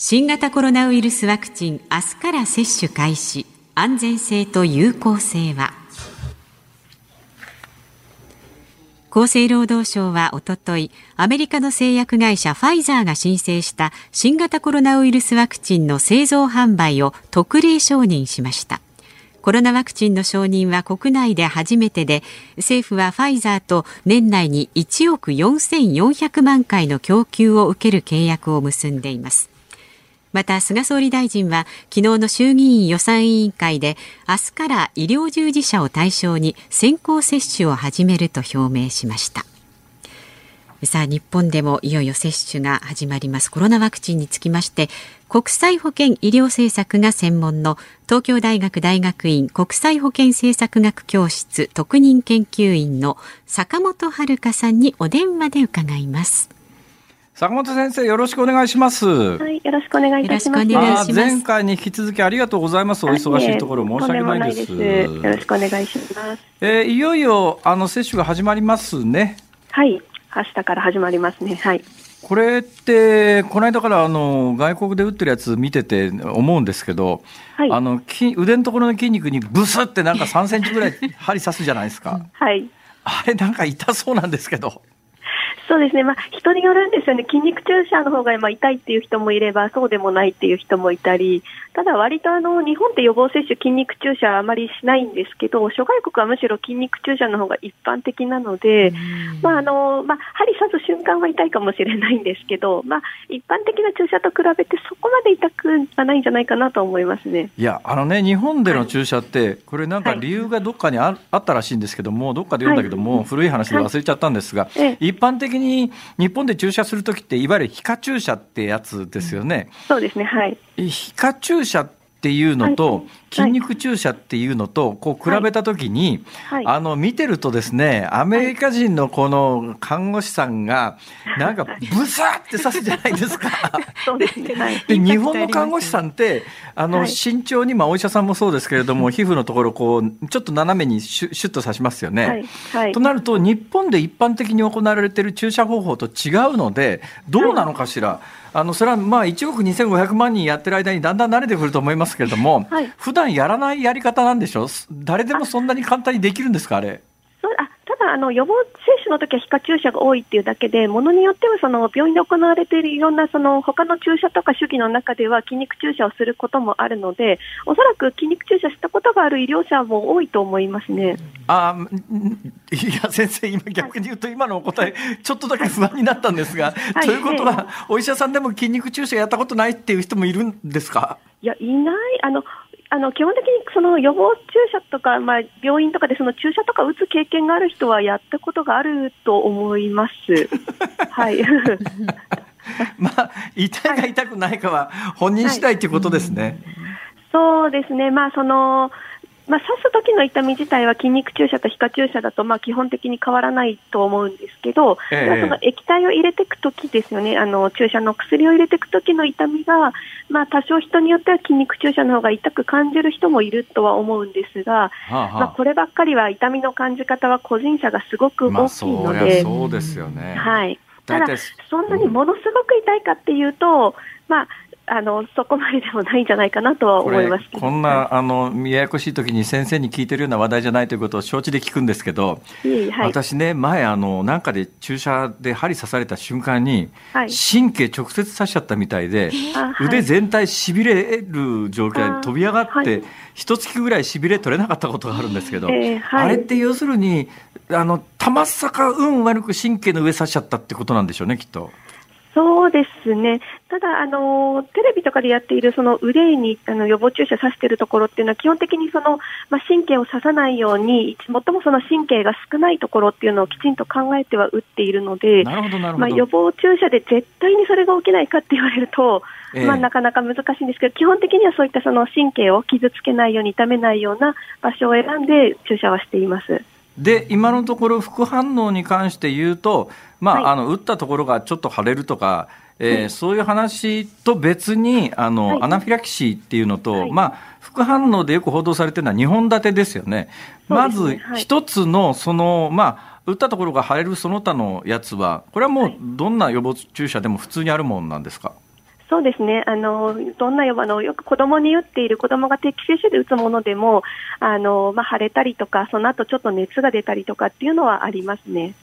新型コロナウイルスワクチン、明日から接種開始。安全性と有効性は。厚生労働省はおととい、アメリカの製薬会社ファイザーが申請した新型コロナウイルスワクチンの製造販売を特例承認しました。コロナワクチンの承認は国内で初めてで、政府はファイザーと年内にいちおくよんせんよんひゃくまんかいの供給を受ける契約を結んでいます。また菅総理大臣は昨日の衆議院予算委員会で明日から医療従事者を対象に先行接種を始めると表明しました。さあ日本でもいよいよ接種が始まります。コロナワクチンにつきまして国際保健医療政策が専門の東京大学大学院国際保健政策学教室特任研究員の坂本遥さんにお電話で伺います。坂本先生、よろしくお願いします。はい、よろしくお願いいたします。あ、前回に引き続きありがとうございます。お忙しいところ申し訳ないです。よろしくお願いします。えー、いよいよあの接種が始まりますね。はい、明日から始まりますね。はい、これってこの間からあの外国で打ってるやつ見てて思うんですけど、はい、あの腕のところの筋肉にブスってなんかさんセンチぐらい針刺すじゃないですか、はい、あれなんか痛そうなんですけど。そうですね、まあ、人によるんですよね。筋肉注射の方が今痛いっていう人もいればそうでもないっていう人もいたり、ただ割とあの日本って予防接種筋肉注射あまりしないんですけど、諸外国はむしろ筋肉注射の方が一般的なので、まああのまあ、針刺す瞬間は痛いかもしれないんですけど、まあ、一般的な注射と比べてそこまで痛くはないんじゃないかなと思いますね。いやあのね、日本での注射ってこれなんか理由がどっかに あ,、はい、あったらしいんですけども、どっかで読んだけども、はい、古い話で忘れちゃったんですが、はいええ、一般的に日本で注射するときっていわゆる皮下注射ってやつですよね。そうですね、はい、皮下注射っていうのと筋肉注射っていうのとこう比べたときに、はいはい、あの見てるとですね、アメリカ人のこの看護師さんがなんかブサって刺すじゃないですかそうですね、はい、で日本の看護師さんってあの慎重に、まあ、お医者さんもそうですけれども皮膚のところこうちょっと斜めにシュッ、シュッと刺しますよね、はいはい、となると日本で一般的に行われている注射方法と違うのでどうなのかしら、はい、あのそれはまあいちおくにせんごひゃくまんにんやってる間にだんだん慣れてくると思いますけれども、はい、普段やらないやり方なんでしょ。誰でもそんなに簡単にできるんですかあれ。そう、あ、ただあの予防接種の時は皮下注射が多いっていうだけで、ものによってはその病院で行われているいろんなその他の注射とか手技の中では筋肉注射をすることもあるので、おそらく筋肉注射したことがある医療者も多いと思いますね。あ、いや先生、今逆に言うと今のお答えちょっとだけ不安になったんですが、はい、ということは、はい、お医者さんでも筋肉注射やったことないっていう人もいるんですか。いや、いない。あのあの基本的にその予防注射とか、まあ、病院とかでその注射とか打つ経験がある人はやったことがあると思いますはいまあ、痛いか痛くないかは本人次第ということですね。はいはい、そうですね、まあそのまあ、刺す時の痛み自体は筋肉注射と皮下注射だとまあ基本的に変わらないと思うんですけど、えー、その液体を入れていく時ですよね、あの注射の薬を入れていく時の痛みが、まあ、多少人によっては筋肉注射の方が痛く感じる人もいるとは思うんですが、はあはあまあ、こればっかりは痛みの感じ方は個人差がすごく大きいので、まあ、そりゃそうですよね、はい、ただそんなにものすごく痛いかっていうと、まああのそこまででもないんじゃないかなとは思います。 こ, こんなあのややこしい時に先生に聞いてるような話題じゃないということを承知で聞くんですけど、はい、私ね前あのなんかで注射で針刺された瞬間に、はい、神経直接刺しちゃったみたいで、はい、腕全体しびれる状況に飛び上がって一月ぐらいしびれ取れなかったことがあるんですけど、えーはい、あれって要するにあのたまさか運悪く神経の上刺しちゃったってことなんでしょうねきっと。そうですね。ただあのテレビとかでやっているその腕にあの予防注射さしているところっていうのは基本的にその、まあ、神経を刺さないように最もその神経が少ないところっていうのをきちんと考えては打っているので、なるほどなるほど、まあ、予防注射で絶対にそれが起きないかって言われると、えーまあ、なかなか難しいんですけど、基本的にはそういったその神経を傷つけないように痛めないような場所を選んで注射はしています。で今のところ副反応に関して言うと、まあはい、あの打ったところがちょっと腫れるとか、えーはい、そういう話と別にあの、はい、アナフィラキシーっていうのと、はいまあ、副反応でよく報道されているのはにほん立てですよね。まず一つのその、まあ、打ったところが腫れるその他のやつはこれはもうどんな予防注射でも普通にあるものなんですか。そうですね。あのどんなあのよく子供に打っている子供が定期接種で打つものでもあの、まあ、腫れたりとかその後ちょっと熱が出たりとかっていうのはありますね。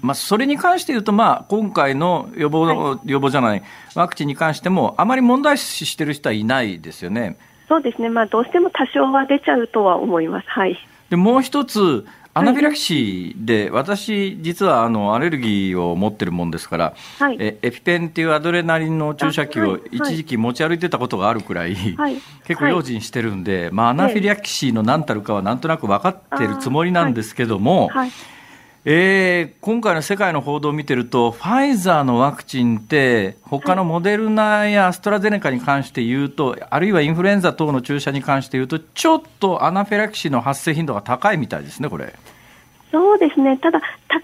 まあ、それに関して言うと、まあ、今回の予防、はい、予防じゃないワクチンに関してもあまり問題視している人はいないですよね。そうですね、まあ、どうしても多少は出ちゃうとは思います、はい、でもう一つアナフィラキシーで、はい、私実はあのアレルギーを持ってるもんですから、はい、えエピペンっていうアドレナリンの注射器を一時期持ち歩いてたことがあるくらい、はいはい、結構用心してるんで、まあ、アナフィラキシーの何たるかはなんとなく分かってるつもりなんですけども、はいはいえー、今回の世界の報道を見てるとファイザーのワクチンって他のモデルナやアストラゼネカに関して言うと、はい、あるいはインフルエンザ等の注射に関して言うとちょっとアナフィラキシーの発生頻度が高いみたいですねこれ。そうですね。ただ高い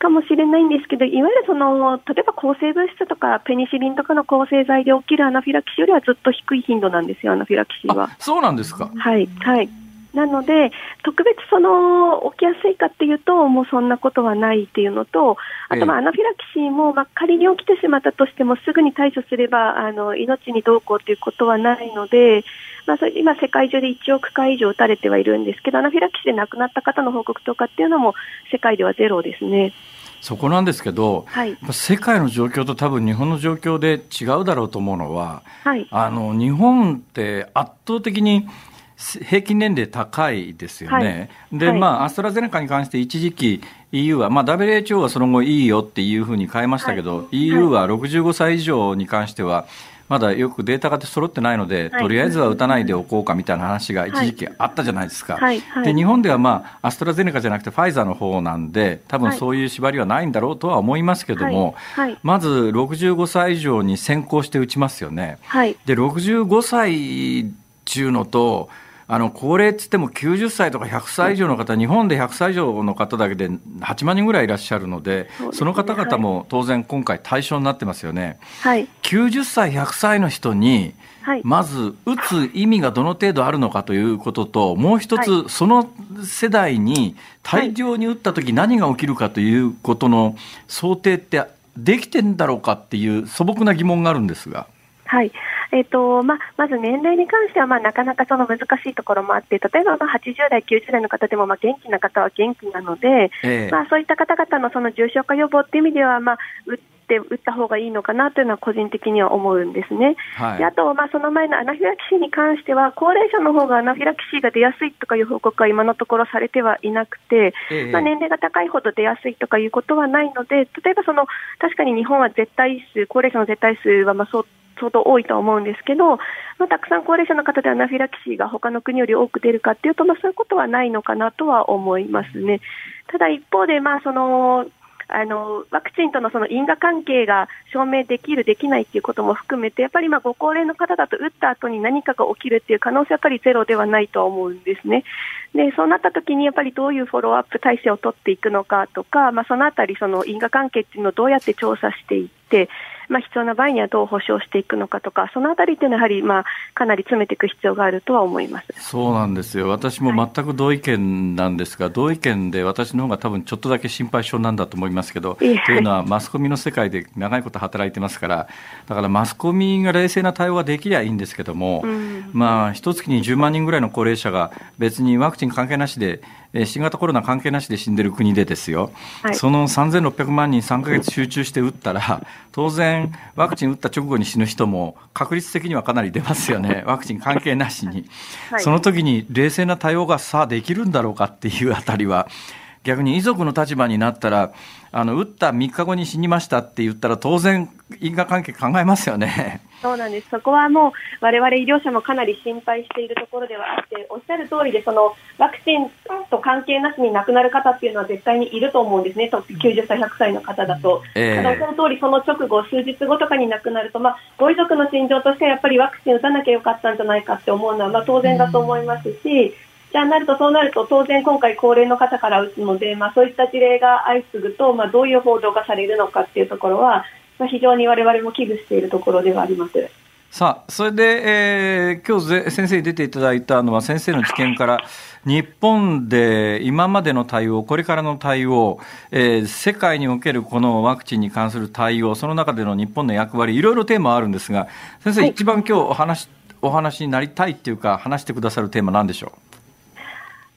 かもしれないんですけど、いわゆるその例えば抗生物質とかペニシリンとかの抗生剤で起きるアナフィラキシーよりはずっと低い頻度なんですよアナフィラキシーは。あ、そうなんですか。はい、はいなので特別その起きやすいかっていうともうそんなことはないっていうのと、あとまあアナフィラキシーもまあ仮に起きてしまったとしてもすぐに対処すればあの命にどうこうということはないので、まあ、それ今世界中でいちおくかい以上打たれてはいるんですけど、アナフィラキシーで亡くなった方の報告とかっていうのも世界ではゼロですね。そこなんですけど、はい、世界の状況と多分日本の状況で違うだろうと思うのは、はい、あの日本って圧倒的に平均年齢高いですよね、はいでまあ、アストラゼネカに関して一時期 イーユー は、まあ、ダブリューエイチオー はその後いいよっていうふうに変えましたけど、はい、イーユー はろくじゅうごさい以上に関してはまだよくデータが揃ってないので、はい、とりあえずは打たないでおこうかみたいな話が一時期あったじゃないですか、はいはい、で日本では、まあ、アストラゼネカじゃなくてファイザーの方なんで多分そういう縛りはないんだろうとは思いますけども、はいはい、まずろくじゅうごさい以上に先行して打ちますよね、はい、でろくじゅうごさいっていうのとあの高齢っつってもきゅうじゅっさいとかひゃくさい以上の方、日本でひゃくさい以上の方だけではちまんにんぐらいいらっしゃるので、その方々も当然今回対象になってますよね、はい、きゅうじゅっさいひゃくさいの人にまず打つ意味がどの程度あるのかということと、もう一つその世代に大量に打った時何が起きるかということの想定ってできてんだろうかっていう素朴な疑問があるんですが。はいえーとまあ、まず年齢に関しては、まあ、なかなかその難しいところもあって、例えばまあはちじゅうだいきゅうじゅうだいの方でもまあ元気な方は元気なので、えーまあ、そういった方々のその重症化予防という意味では、まあ、打って打った方がいいのかなというのは個人的には思うんですね、はい、であと、まあ、その前のアナフィラキシーに関しては高齢者の方がアナフィラキシーが出やすいとかいう報告は今のところされてはいなくて、えーまあ、年齢が高いほど出やすいとかいうことはないので、例えばその確かに日本は絶対数高齢者の絶対数はまあそう相当多いと思うんですけど、まあ、たくさん高齢者の方でアナフィラキシーが他の国より多く出るかというと、まあ、そういうことはないのかなとは思いますね。ただ一方で、まあ、そのあのワクチンとのその因果関係が証明できるできないということも含めて、やっぱりまあご高齢の方だと打った後に何かが起きるという可能性はやっぱりゼロではないと思うんですね。でそうなった時にやっぱりどういうフォローアップ体制を取っていくのかとか、まあ、そのあたりその因果関係っていうのをどうやって調査していって、まあ、必要な場合にはどう保障していくのかとか、そのあたりっていうのはやはりまあかなり詰めていく必要があるとは思います。そうなんですよ。私も全く同意見なんですが、はい、同意見で私の方が多分ちょっとだけ心配性なんだと思いますけど、というのはマスコミの世界で長いこと働いてますから、だからマスコミが冷静な対応ができればいいんですけども、うん、まあ一月にじゅうまんにんぐらいの高齢者が別にワクチン関係なしで新型コロナ関係なしで死んでる国でですよ、はい、そのさんぜんろっぴゃくまんにんさんかげつ集中して打ったら、当然ワクチン打った直後に死ぬ人も確率的にはかなり出ますよね、ワクチン関係なしに、はい、その時に冷静な対応がさあできるんだろうかっていうあたりは、逆に遺族の立場になったら、あの打ったみっかごに死にましたって言ったら当然因果関係考えますよね。そうなんです。そこはもう我々医療者もかなり心配しているところではあって、おっしゃる通りで、そのワクチンと関係なしに亡くなる方っていうのは絶対にいると思うんですね。きゅうじゅっさいひゃくさいの方だと、えー、ただおっしゃる通りその直後数日後とかに亡くなると、まあ、ご遺族の心情としてはやっぱりワクチン打たなきゃよかったんじゃないかって思うのは、まあ、当然だと思いますし、うんじゃあなるとそうなると当然今回高齢の方から打つので、まあ、そういった事例が相次ぐと、まあ、どういう報道がされるのかっていうところは、まあ、非常に我々も危惧しているところではあります。さあそれで、えー、今日先生に出ていただいたのは、先生の知見から日本で今までの対応、これからの対応、えー、世界におけるこのワクチンに関する対応、その中での日本の役割、いろいろテーマあるんですが、先生、はい、一番今日お話、お話になりたいというか話してくださるテーマなんでしょう。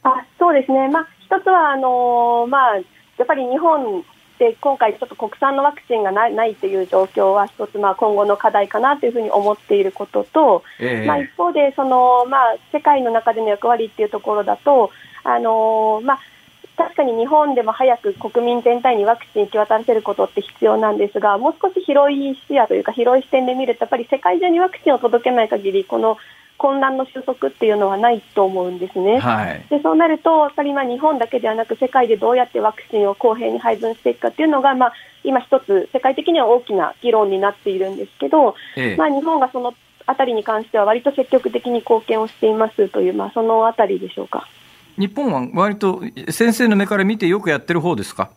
あそうですね、まあ、一つはあのーまあ、やっぱり日本で今回ちょっと国産のワクチンがな い, ないという状況は一つ、まあ、今後の課題かなというふうに思っていることと、えーまあ、一方でその、まあ、世界の中での役割というところだと、あのーまあ、確かに日本でも早く国民全体にワクチン行き渡らせることって必要なんですが、もう少し広い視野というか広い視点で見ると、やっぱり世界中にワクチンを届けない限りこの混乱の収束っていうのはないと思うんですね、はい、でそうなるとやっぱりまあ日本だけではなく世界でどうやってワクチンを公平に配分していくかっていうのが、まあ、今一つ世界的には大きな議論になっているんですけど、ええまあ、日本がそのあたりに関しては割と積極的に貢献をしていますという、まあ、そのあたりでしょうか。日本は割と先生の目から見てよくやってる方ですか。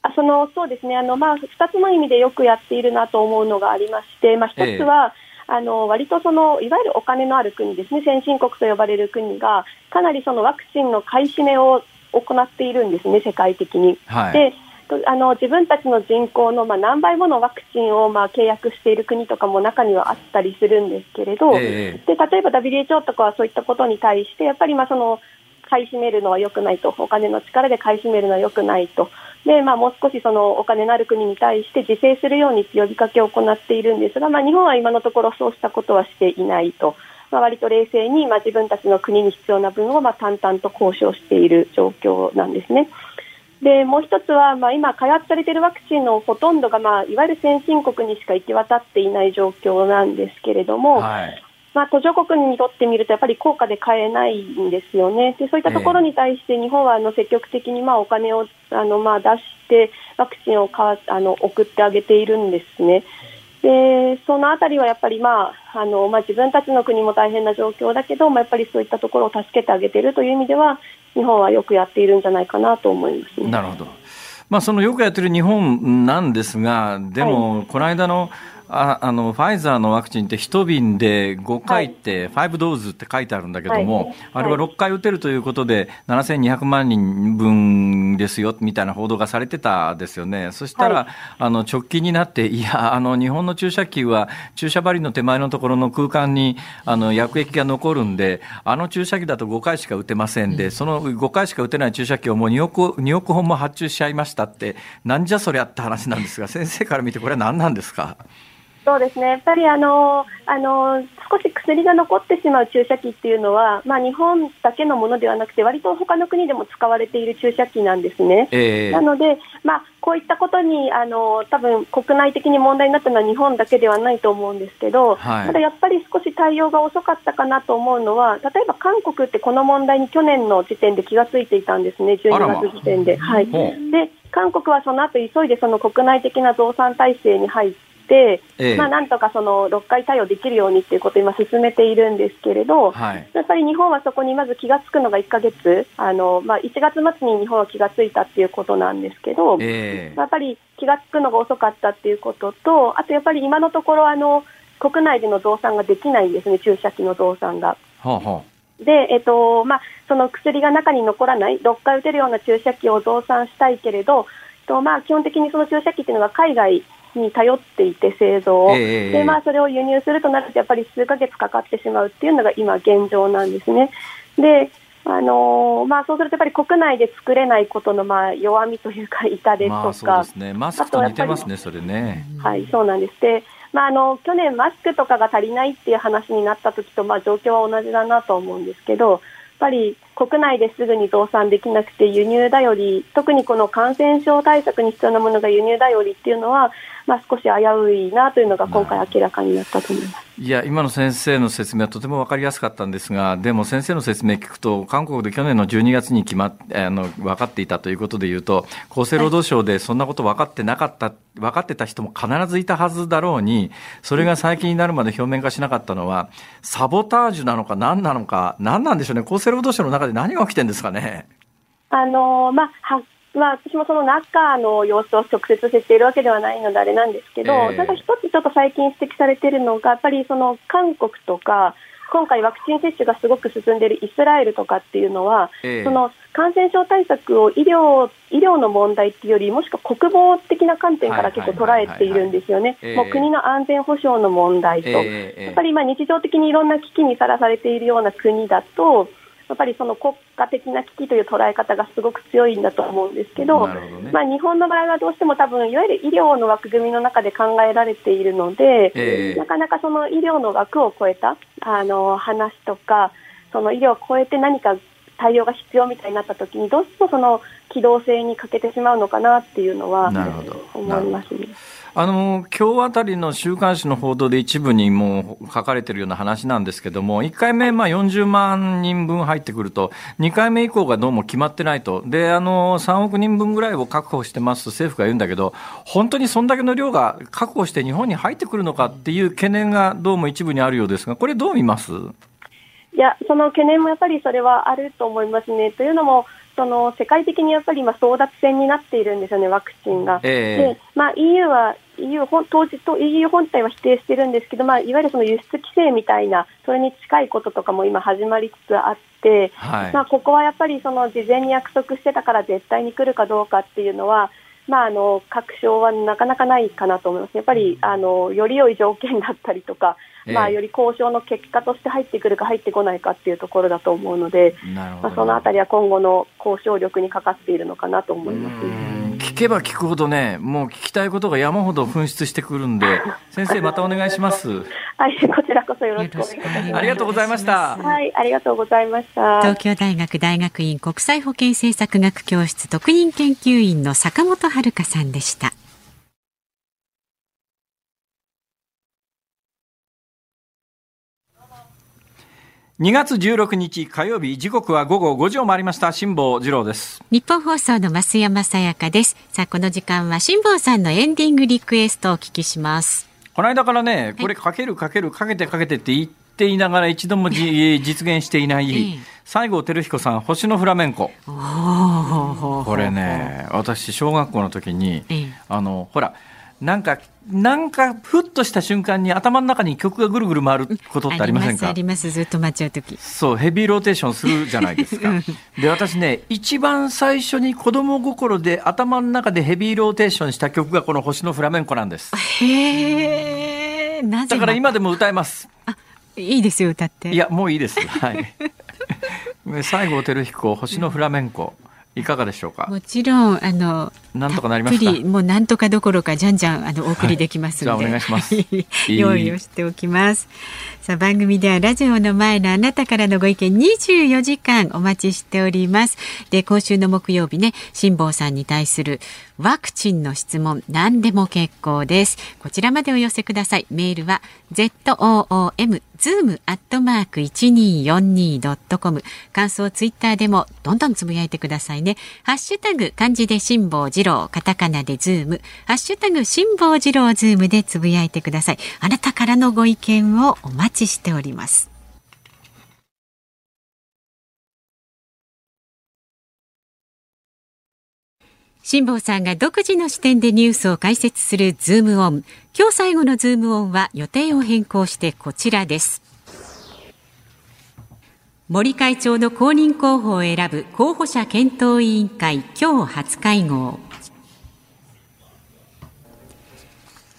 あそのそうですね、あの、まあ、ふたつの意味でよくやっているなと思うのがありまして、まあ、一つは、ええあの割とそのいわゆるお金のある国ですね、先進国と呼ばれる国がかなりそのワクチンの買い占めを行っているんですね、世界的に、はい、であの自分たちの人口のまあ何倍ものワクチンをまあ契約している国とかも中にはあったりするんですけれど、えー、で例えば ダブリューエイチオー とかはそういったことに対してやっぱりまあその買い占めるのは良くないと、お金の力で買い占めるのは良くないと、でまあ、もう少しそのお金のある国に対して自制するように呼びかけを行っているんですが、まあ、日本は今のところそうしたことはしていないと、まあ、割と冷静に、まあ、自分たちの国に必要な分をまあ淡々と交渉している状況なんですね。でもう一つは、まあ、今開発されているワクチンのほとんどが、まあ、いわゆる先進国にしか行き渡っていない状況なんですけれども、はいまあ、途上国にとってみるとやっぱり高価で買えないんですよね。でそういったところに対して日本はあの積極的にまあお金をあのまあ出してワクチンをかあの送ってあげているんですね。でそのあたりはやっぱり、まああのまあ、自分たちの国も大変な状況だけど、まあ、やっぱりそういったところを助けてあげているという意味では日本はよくやっているんじゃないかなと思いますね。なるほど、まあ、そのよくやっている日本なんですが、でも、はい、この間のああのファイザーのワクチンって一瓶でごかいってごドーズって書いてあるんだけども、はい、あれはろっかい打てるということでななせんにひゃくまんにんぶんですよみたいな報道がされてたですよね。そしたら、はい、あの直近になって、いやあの日本の注射器は注射針の手前のところの空間にあの薬液が残るんで、あの注射器だとごかいしか打てませんで、そのごかいしか打てない注射器をもうにおくほんも発注しちゃいましたって、なんじゃそりゃって話なんですが、先生から見てこれは何なんですか。そうですね、やっぱりあのあの少し薬が残ってしまう注射器っていうのは、まあ、日本だけのものではなくて割と他の国でも使われている注射器なんですね、えー、なので、まあ、こういったことにあの多分国内的に問題になったのは日本だけではないと思うんですけど、はい、ただやっぱり少し対応が遅かったかなと思うのは、例えば韓国ってこの問題に去年の時点で気がついていたんですね、じゅうにがつ時点で、はい、で韓国はその後急いでその国内的な増産体制に入ってでええまあ、なんとかそのろっかい対応できるようにということを今進めているんですけれど、はい、やっぱり日本はそこにまず気がつくのがいっかげつあの、まあ、いちがつまつに日本は気がついたということなんですけど、ええ、やっぱり気がつくのが遅かったということと、あとやっぱり今のところあの国内での増産ができないんですね、注射器の増産が。はあはあでえっとまあ、その薬が中に残らないろっかい打てるような注射器を増産したいけれど、とまあ、基本的にその注射器というのは海外に頼っていて製造を、えーでまあ、それを輸入するとなるとやっぱり数ヶ月かかってしまうっていうのが今現状なんですね。で、あのーまあ、そうするとやっぱり国内で作れないことのまあ弱みというか痛手とか、まあ、そうですね、マスクと似てますねそれね、はい、そうなんです。で、まあ、あの去年マスクとかが足りないっていう話になった時とまあ状況は同じだなと思うんですけど、やっぱり国内ですぐに増産できなくて輸入頼り、特にこの感染症対策に必要なものが輸入頼りっていうのは、まあ、少し危ういなというのが今回明らかになったと思います。いや今の先生の説明はとても分かりやすかったんですが、でも先生の説明聞くと韓国で去年のじゅうにがつに決まっあの分かっていたということでいうと、厚生労働省でそんなこと分かってなかった、はい、分かってた人も必ずいたはずだろうに、それが最近になるまで表面化しなかったのはサボタージュなのか何なのか、何なんでしょうね、厚生労働省の中で何が起きてるんですかね。あのー、まあまあ、私もその中の様子を直接知っているわけではないのであれなんですけど、えー、ただ一つちょっと最近指摘されているのが、やっぱりその韓国とか今回ワクチン接種がすごく進んでいるイスラエルとかっていうのは、えー、その感染症対策を医療、医療の問題っていうよりもしくは国防的な観点から結構捉えているんですよね。もう国の安全保障の問題と、えーえー、やっぱり今日常的にいろんな危機にさらされているような国だとやっぱりその国家的な危機という捉え方がすごく強いんだと思うんですけど、なるほどね。まあ、日本の場合はどうしても多分いわゆる医療の枠組みの中で考えられているので、えー、なかなかその医療の枠を超えたあの話とか、その医療を超えて何か対応が必要みたいになった時にどうしてもその機動性に欠けてしまうのかなっていうのは思いますね。あの今日あたりの週刊誌の報道で一部にもう書かれているような話なんですけども、いっかいめ、まあ、よんじゅうまんにんぶん入ってくると、にかいめ以降がどうも決まってないと、であのさんおくにんぶんぐらいを確保してますと政府が言うんだけど、本当にそんだけの量が確保して日本に入ってくるのかっていう懸念がどうも一部にあるようですが、これどう見ます？いや、その懸念もやっぱりそれはあると思いますね。というのもその世界的にやっぱり今争奪戦になっているんですよね、ワクチンが、えーでまあ、イーユー は イーユー 本当時と イーユー 本体は否定してるんですけど、まあ、いわゆるその輸出規制みたいなそれに近いこととかも今始まりつつあって、はいまあ、ここはやっぱりその事前に約束してたから絶対に来るかどうかっていうのは、まあ、あの確証はなかなかないかなと思います。やっぱりあのより良い条件だったりとか、まあ、より交渉の結果として入ってくるか入ってこないかっていうところだと思うので、まあ、そのあたりは今後の交渉力にかかっているのかなと思います、ね、聞けば聞くほどね、もう聞きたいことが山ほど噴出してくるんで先生またお願いしますはい、こちらこそよろしくお願いします。ありがとうございました。はい、ありがとうございました。東京大学大学院国際保健政策学教室特任研究員の坂本遥さんでした。にがつじゅうろくにち火曜日、時刻はごごごじを回りました。辛坊治郎です。日本放送の増山さやかです。さあこの時間は辛坊さんのエンディングリクエストをお聞きします。この間からね、これかけるかけるかけてかけてって言っていながら一度もじ実現していない西郷輝彦さん星のフラメンコ、これね私小学校の時にあのほらなんかなんかふっとした瞬間に頭の中に曲がぐるぐる回ることってありませんか？あります、あります。ずっと待っちゃうとき、そうヘビーローテーションするじゃないですかで私ね一番最初に子供心で頭の中でヘビーローテーションした曲がこの星のフラメンコなんです。へー、なぜだから今でも歌えます。あ、いいですよ歌って。いやもういいです、はい、西郷輝彦星のフラメンコいかがでしょうか。もちろんあのなんとかなりますか。たっぷりもうなんとかどころかじゃんじゃんあのお送りできますので、はい、じゃあお願いします用意をしておきますさあ番組ではラジオの前のあなたからのご意見にじゅうよじかんお待ちしております。で今週の木曜日ね、辛坊さんに対するワクチンの質問何でも結構です。こちらまでお寄せください。メールは zoom zoom アットマーク いちにーよんにードットコム。 感想をツイッターでもどんどんつぶやいてくださいね。ハッシュタグ漢字で辛坊治郎、カタカナでズーム、ハッシュタグ辛坊治郎ズームでつぶやいてください。あなたからのご意見をお待ちしております。辛坊さんが独自の視点でニュースを解説するズームオン。今日最後のズームオンは予定を変更してこちらです。森会長の公認候補を選ぶ候補者検討委員会、今日初会合。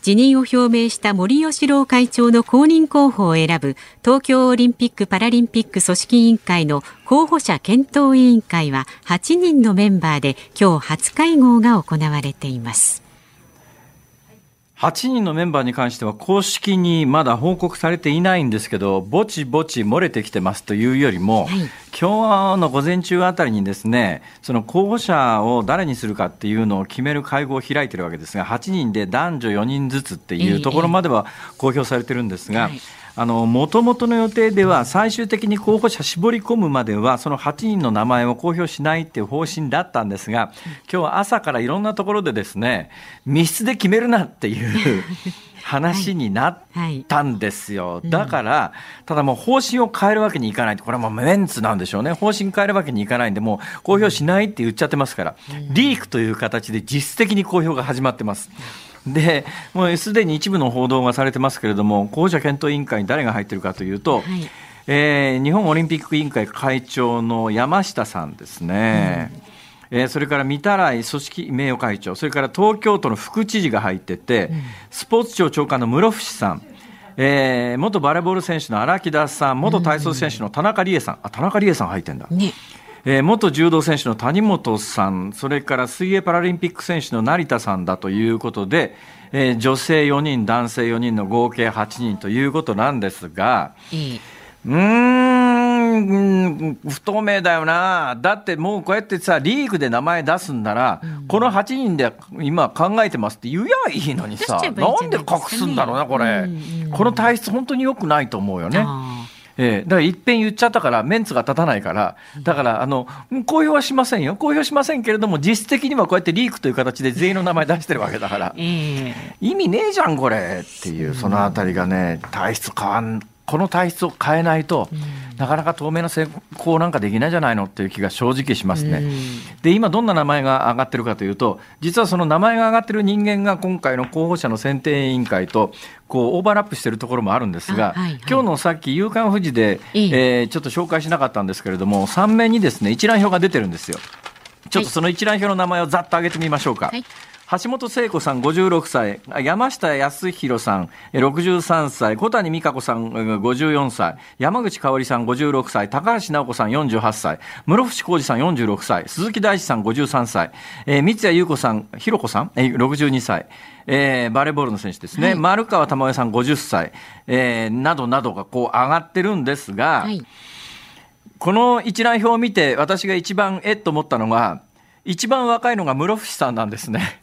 辞任を表明した森喜朗会長の公認候補を選ぶ東京オリンピック・パラリンピック組織委員会の候補者検討委員会ははちにんのメンバーで今日初会合が行われています。はちにんのメンバーに関しては公式にまだ報告されていないんですけど、ぼちぼち漏れてきてますというよりも、はい、今日の午前中あたりにですね、その候補者を誰にするかっていうのを決める会合を開いているわけですが、はちにんで男女よにんずつっていうところまでは公表されてるんですが、えーえーはい、あの元々の予定では最終的に候補者絞り込むまではそのはちにんの名前を公表しないっていう方針だったんですが、今日は朝からいろんなところでですね、密室で決めるなっていう話になったんですよ、はいはい、だからただもう方針を変えるわけにいかない、これはもうメンツなんでしょうね。方針変えるわけにいかないんで、もう公表しないって言っちゃってますから、リークという形で実質的に公表が始まってます。でもうすでに一部の報道がされてますけれども、候補者検討委員会に誰が入ってるかというと、はい、えー、日本オリンピック委員会会長の山下さんですね、うん、えー、それから御手洗組織名誉会長、それから東京都の副知事が入ってて、うん、スポーツ庁長官の室伏さん、えー、元バレーボール選手の荒木田さん、元体操選手の田中理恵さん、うん、あ、田中理恵さん入ってんだ、ね、えー、元柔道選手の谷本さん、それから水泳パラリンピック選手の成田さんだということで、えー、女性よにん男性よにんの合計はちにんということなんですが、いい、うーん、不透明だよな。だってもうこうやってさ、リーグで名前出すんなら、うん、このはちにんで今考えてますって言えばいいのにさ、いい な, ね、なんで隠すんだろうなこれ、うんうん、この体質本当に良くないと思うよね。えー、だからいっぺん言っちゃったからメンツが立たないから、だからあの公表はしませんよ、公表しませんけれども実質的にはこうやってリークという形で全員の名前出してるわけだから、えー、意味ねえじゃんこれっていう、そのあたりがね、体質変わんこの体質を変えないと、うん、なかなか透明な成功なんかできないじゃないのっていう気が正直しますね、うん、で今どんな名前が上がってるかというと、実はその名前が上がってる人間が今回の候補者の選定委員会とこうオーバーラップしてるところもあるんですが、はいはい、今日のさっき夕刊フジで、えー、ちょっと紹介しなかったんですけれども、さん名にですね一覧表が出てるんですよ。ちょっとその一覧表の名前をざっと上げてみましょうか、はい、橋本聖子さんごじゅうろくさい、山下康弘さんろくじゅうさんさい、小谷美香子さんごじゅうよんさい、山口香織さんごじゅうろくさい、高橋直子さんよんじゅうはっさい、室伏広治さんよんじゅうろくさい、鈴木大地さんごじゅうさんさい、えー、三谷優子さん、ひろこさん、えー、ろくじゅうにさい、えー、バレーボールの選手ですね、はい、丸川珠代さんごじゅっさい、えー、などなどがこう上がってるんですが、はい、この一覧表を見て私が一番えっと思ったのが、一番若いのが室伏さんなんですね。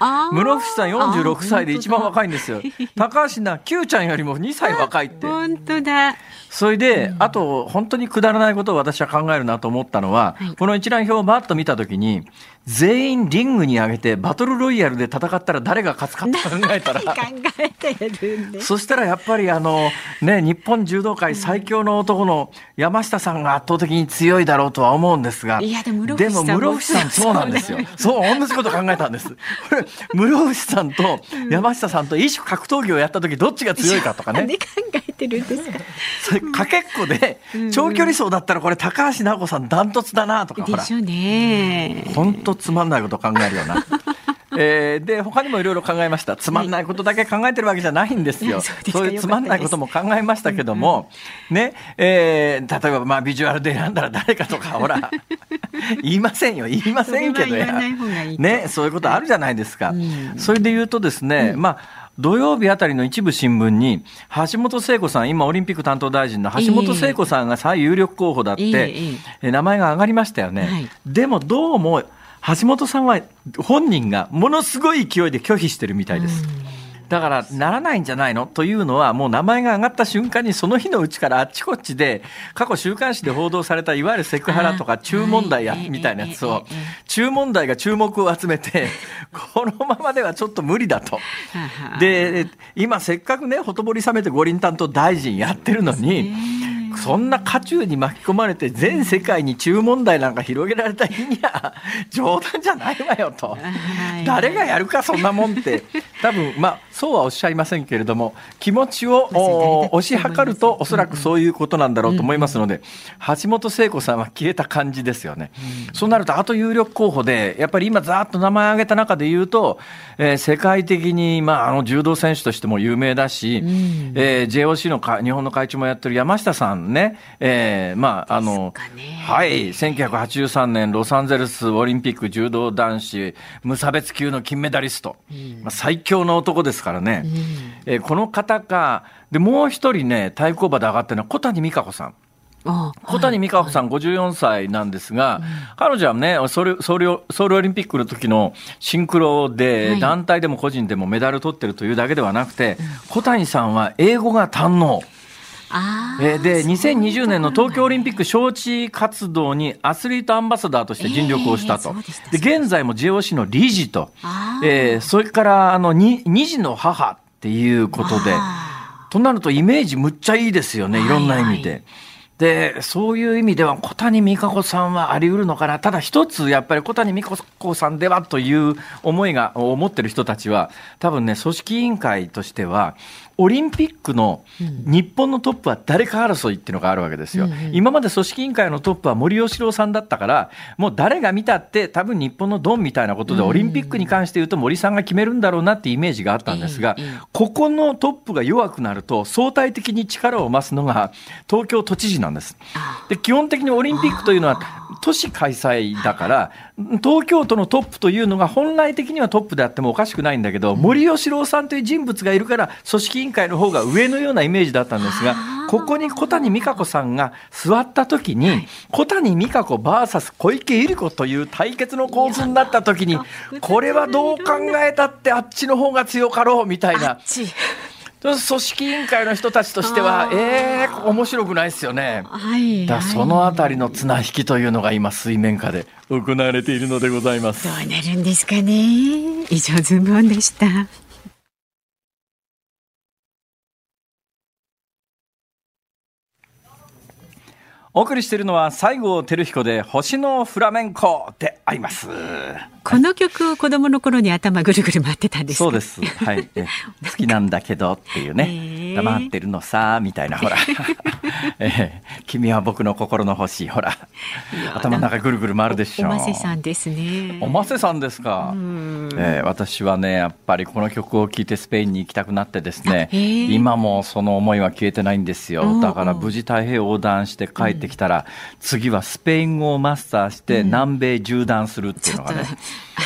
あ、室伏さんよんじゅうろくさいで一番若いんですよ。高橋なきゅうちゃんよりもにさい若いって。本当だ。それで、うん、あと本当にくだらないことを私は考えるなと思ったのは、はい、この一覧表をバッと見たときに、全員リングに上げてバトルロイヤルで戦ったら誰が勝つかって考えたら考えてるんで、そしたらやっぱりあの、ね、日本柔道界最強の男の山下さんが圧倒的に強いだろうとは思うんですが、いやでも室伏さんそうなんですよ。そう、同じこと考えたんです。室伏さんと山下さんと一種格闘技をやった時どっちが強いかとかね、考えてるんですか。それかけっこで長距離走だったらこれ高橋尚子さんダントツだなとか、ほらでしょうね。本当つまんないこと考えるよなえー、で他にもいろいろ考えました。つまんないことだけ考えてるわけじゃないんですよ、はい、そういうつまんないことも考えましたけども、うんうんねえー、例えばまあビジュアルで選んだら誰かとかほら言いませんよ言いませんけどや、ね、そういうことあるじゃないですか、はいうん、それで言うとですね、うんまあ土曜日あたりの一部新聞に橋本聖子さん、今オリンピック担当大臣の橋本聖子さんが最有力候補だって、えーえー、名前が上がりましたよね、はい、でもどうも橋本さんは本人がものすごい勢いで拒否してるみたいです。だからならないんじゃないのというのは、もう名前が上がった瞬間にその日のうちからあっちこっちで過去週刊誌で報道されたいわゆるセクハラとか中問題やみたいなやつを、中問題が注目を集めてこのままではちょっと無理だと。で今せっかくねほとぼり冷めて五輪担当大臣やってるのに、そんな渦中に巻き込まれて全世界に中問題なんか広げられた日には冗談じゃないわよと、誰がやるかそんなもんって多分まあそうはおっしゃいませんけれども、気持ちを推し量るとおそらくそういうことなんだろうと思いますので、橋本聖子さんは消えた感じですよね。そうなるとあと有力候補でやっぱり今ざーっと名前挙げた中で言うと、え世界的にまああの柔道選手としても有名だし、え ジェイオーシー のか日本の会長もやってる山下さんねえーまああのねはい、せんきゅうひゃくはちじゅうさんねんロサンゼルスオリンピック柔道男子無差別級の金メダリスト、うんまあ、最強の男ですからね、うんえー、この方か。でもう一人ね対抗馬で上がってるのは小谷実可子さん。小谷実可子さんごじゅうよんさいなんですが、彼女はねソウル、ソウル、ソウルオリンピックの時のシンクロで団体でも個人でもメダル取ってるというだけではなくて、小谷さんは英語が堪能で、にせんにじゅうねんの東京オリンピック招致活動にアスリートアンバサダーとして尽力をしたと、えー、で, で現在も ジェイオーシー の理事と、えー、それからあの 2, 2児の母っていうことで、となるとイメージむっちゃいいですよね、いろんな意味で、はいはい、でそういう意味では小谷実可子さんはあり得るのかな。ただ一つやっぱり小谷実可子さんではという思いが思ってる人たちは多分ね、組織委員会としてはオリンピックの日本のトップは誰か争いっていうのがあるわけですよ、うんうん、今まで組織委員会のトップは森喜朗さんだったから、もう誰が見たって多分日本のドンみたいなことで、オリンピックに関して言うと森さんが決めるんだろうなってイメージがあったんですが、うんうん、ここのトップが弱くなると相対的に力を増すのが東京都知事なんです。で基本的にオリンピックというのは都市開催だから、東京都のトップというのが本来的にはトップであってもおかしくないんだけど、森喜朗さんという人物がいるから組織委員会の方が上のようなイメージだったんですが、ここに小谷実可子さんが座った時に、小谷実可子 ブイエス 小池百合子という対決の構図になった時に、これはどう考えたってあっちの方が強かろうみたいな、組織委員会の人たちとしてはえー、面白くないですよね、はい、だそのあたりの綱引きというのが今水面下で行われているのでございます。どうなるんですかね。以上ズームオンでした。お送りしているのは西郷輝彦で星のフラメンコであります。この曲を子供の頃に頭ぐるぐる回ってたんですか。そうです、はい、好きなんだけどっていうね、黙ってるのさみたいなほら、えー、君は僕の心の星、ほら頭の中ぐるぐる回るでしょ。おませさんですね。おませさんですか。うん、えー、私はねやっぱりこの曲を聴いてスペインに行きたくなってですね、今もその思いは消えてないんですよ。だから無事太平洋横断して帰ってきたら、次はスペイン語をマスターして南米縦断するっていうのがね、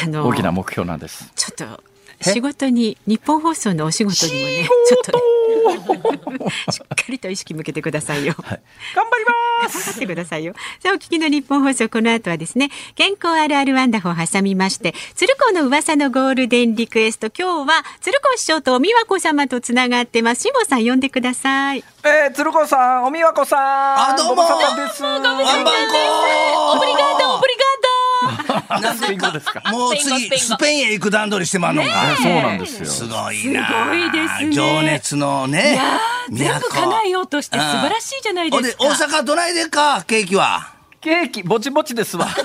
うん、あの大きな目標なんです。ちょっと仕事に、日本放送のお仕事にもねちょっと、ね、しっかりと意識向けてくださいよ、はい、頑張ります頑張ってくださいよ。さあお聞きの日本放送、この後はですね、健康あるあるワンダホを挟みまして、鶴光の噂のゴールデンリクエスト、今日は鶴光師匠とお美和子様とつながってます。志望さん呼んでください。えー、鶴光さん、お美和子さん、あどうもご無沙汰です。ワンバンコオブリガードオブリガードなんでですか。もう次スペインへ行く段取りしてまんのか、ね、そうなんですよ。すごいな、すごいです、ね、情熱のね、いや全部叶えようとして素晴らしいじゃないですか、うん、で大阪どないでか。ケーキはケーキぼちぼちですわ、はい、さ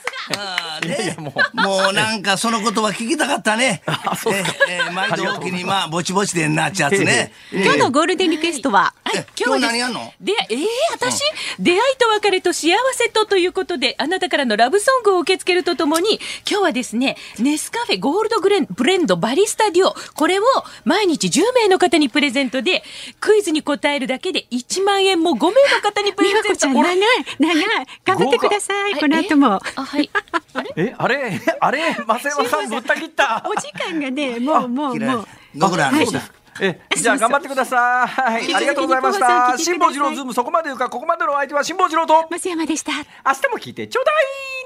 すがあね、いやいやもう、もうなんかその言葉聞きたかったね。あ、そうですか。えー、毎度おきにまあぼちぼちでんなっちゃってね。今日のゴールデンリクエストは、はいはい、今日何やんの？で、えー、私、うん、出会いと別れと幸せとということで、あなたからのラブソングを受け付けるとともに、今日はですね、ネスカフェゴールドグレンブレンドバリスタデュオ、これを毎日じゅうめいの方にプレゼントで、クイズに答えるだけでいちまんえんもごめいの方にプレゼント。美和子ちゃん長い長い頑張ってください。この後も。あ、はい。あれえあれあれ松山さんぶった切った。お時間がねもうもうもう。僕らの。えじゃあ頑張ってください。そうそうそうありがとうございました。辛坊治郎ズームそこまで言うかここまでのお相手は辛坊治郎と松山でした。明日も聞いてちょうだい。